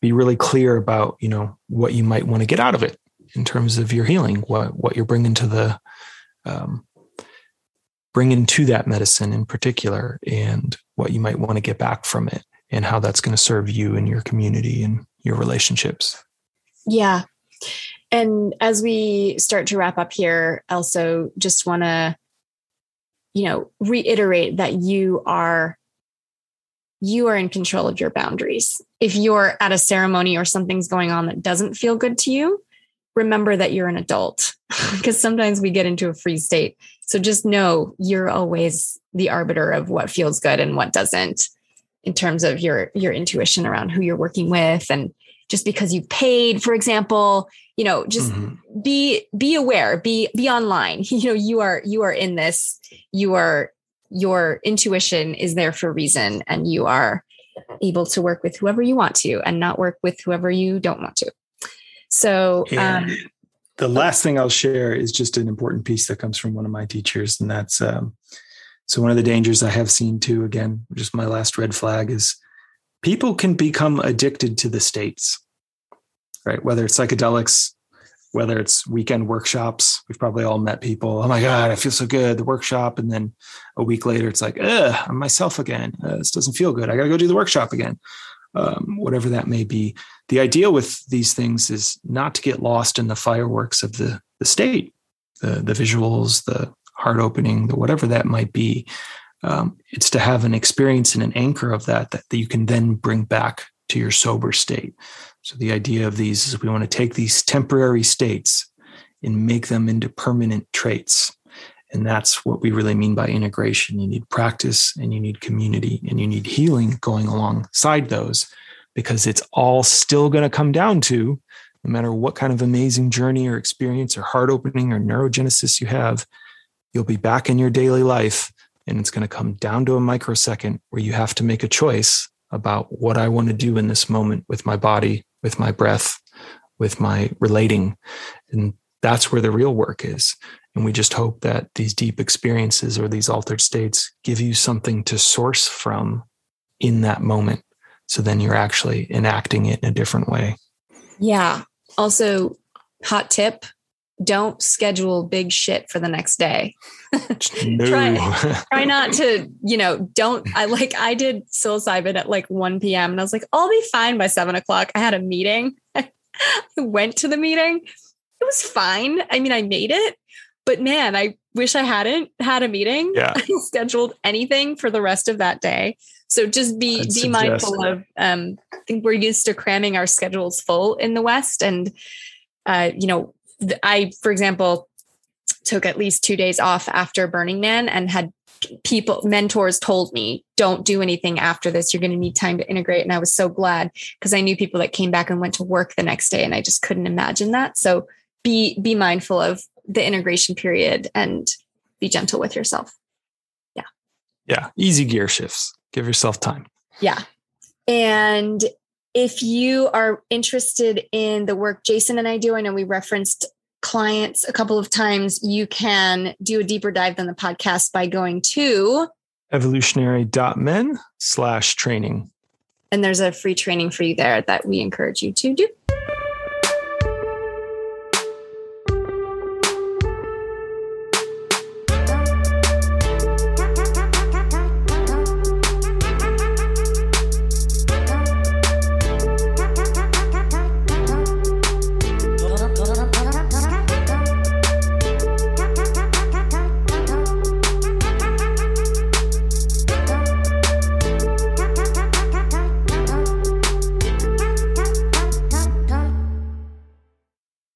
be really clear about, you know, what you might want to get out of it in terms of your healing, what you're bringing to the, bring into that medicine in particular, and what you might want to get back from it and how that's going to serve you and your community and your relationships. Yeah. And as we start to wrap up here, I also just want to, you know, reiterate that you are in control of your boundaries. If you're at a ceremony or something's going on that doesn't feel good to you, remember that you're an adult, because sometimes we get into a free state. So just know you're always the arbiter of what feels good and what doesn't in terms of your intuition around who you're working with. And just because you paid, for example, you know, just be aware, be online. You know, you are in this, your intuition is there for a reason, and you are able to work with whoever you want to and not work with whoever you don't want to. So the last thing I'll share is just an important piece that comes from one of my teachers. And that's, so one of the dangers I have seen too, again, just my last red flag, is people can become addicted to the states, right? Whether it's psychedelics, whether it's weekend workshops, we've probably all met people. Oh my God, I feel so good. The workshop. And then a week later, it's like, I'm myself again. This doesn't feel good. I got to go do the workshop again. Whatever that may be. The idea with these things is not to get lost in the fireworks of the state, the visuals, the heart opening, the whatever that might be. It's to have an experience and an anchor of that you can then bring back to your sober state. So the idea of these is we want to take these temporary states and make them into permanent traits. And that's what we really mean by integration. You need practice, and you need community, and you need healing going alongside those, because it's all still going to come down to, no matter what kind of amazing journey or experience or heart opening or neurogenesis you have, you'll be back in your daily life. And it's going to come down to a microsecond where you have to make a choice about what I want to do in this moment with my body, with my breath, with my relating. And that's where the real work is. And we just hope that these deep experiences or these altered states give you something to source from in that moment. So then you're actually enacting it in a different way. Yeah. Also, hot tip, don't schedule big shit for the next day. No. Try not to, you know, I did psilocybin at like 1 p.m. and I was like, I'll be fine by 7 o'clock. I had a meeting. I went to the meeting. It was fine. I mean, I made it. But man, I wish I hadn't had a meeting. Yeah. I scheduled anything for the rest of that day. So just be mindful of, I think we're used to cramming our schedules full in the West. And, you know, I, for example, took at least 2 days off after Burning Man and had mentors told me, don't do anything after this. You're going to need time to integrate. And I was so glad, because I knew people that came back and went to work the next day, and I just couldn't imagine that. So be mindful of the integration period and be gentle with yourself. Yeah. Yeah. Easy gear shifts. Give yourself time. Yeah. And if you are interested in the work Jason and I do, I know we referenced clients a couple of times. You can do a deeper dive than the podcast by going to evolutionary.men/training. And there's a free training for you there that we encourage you to do.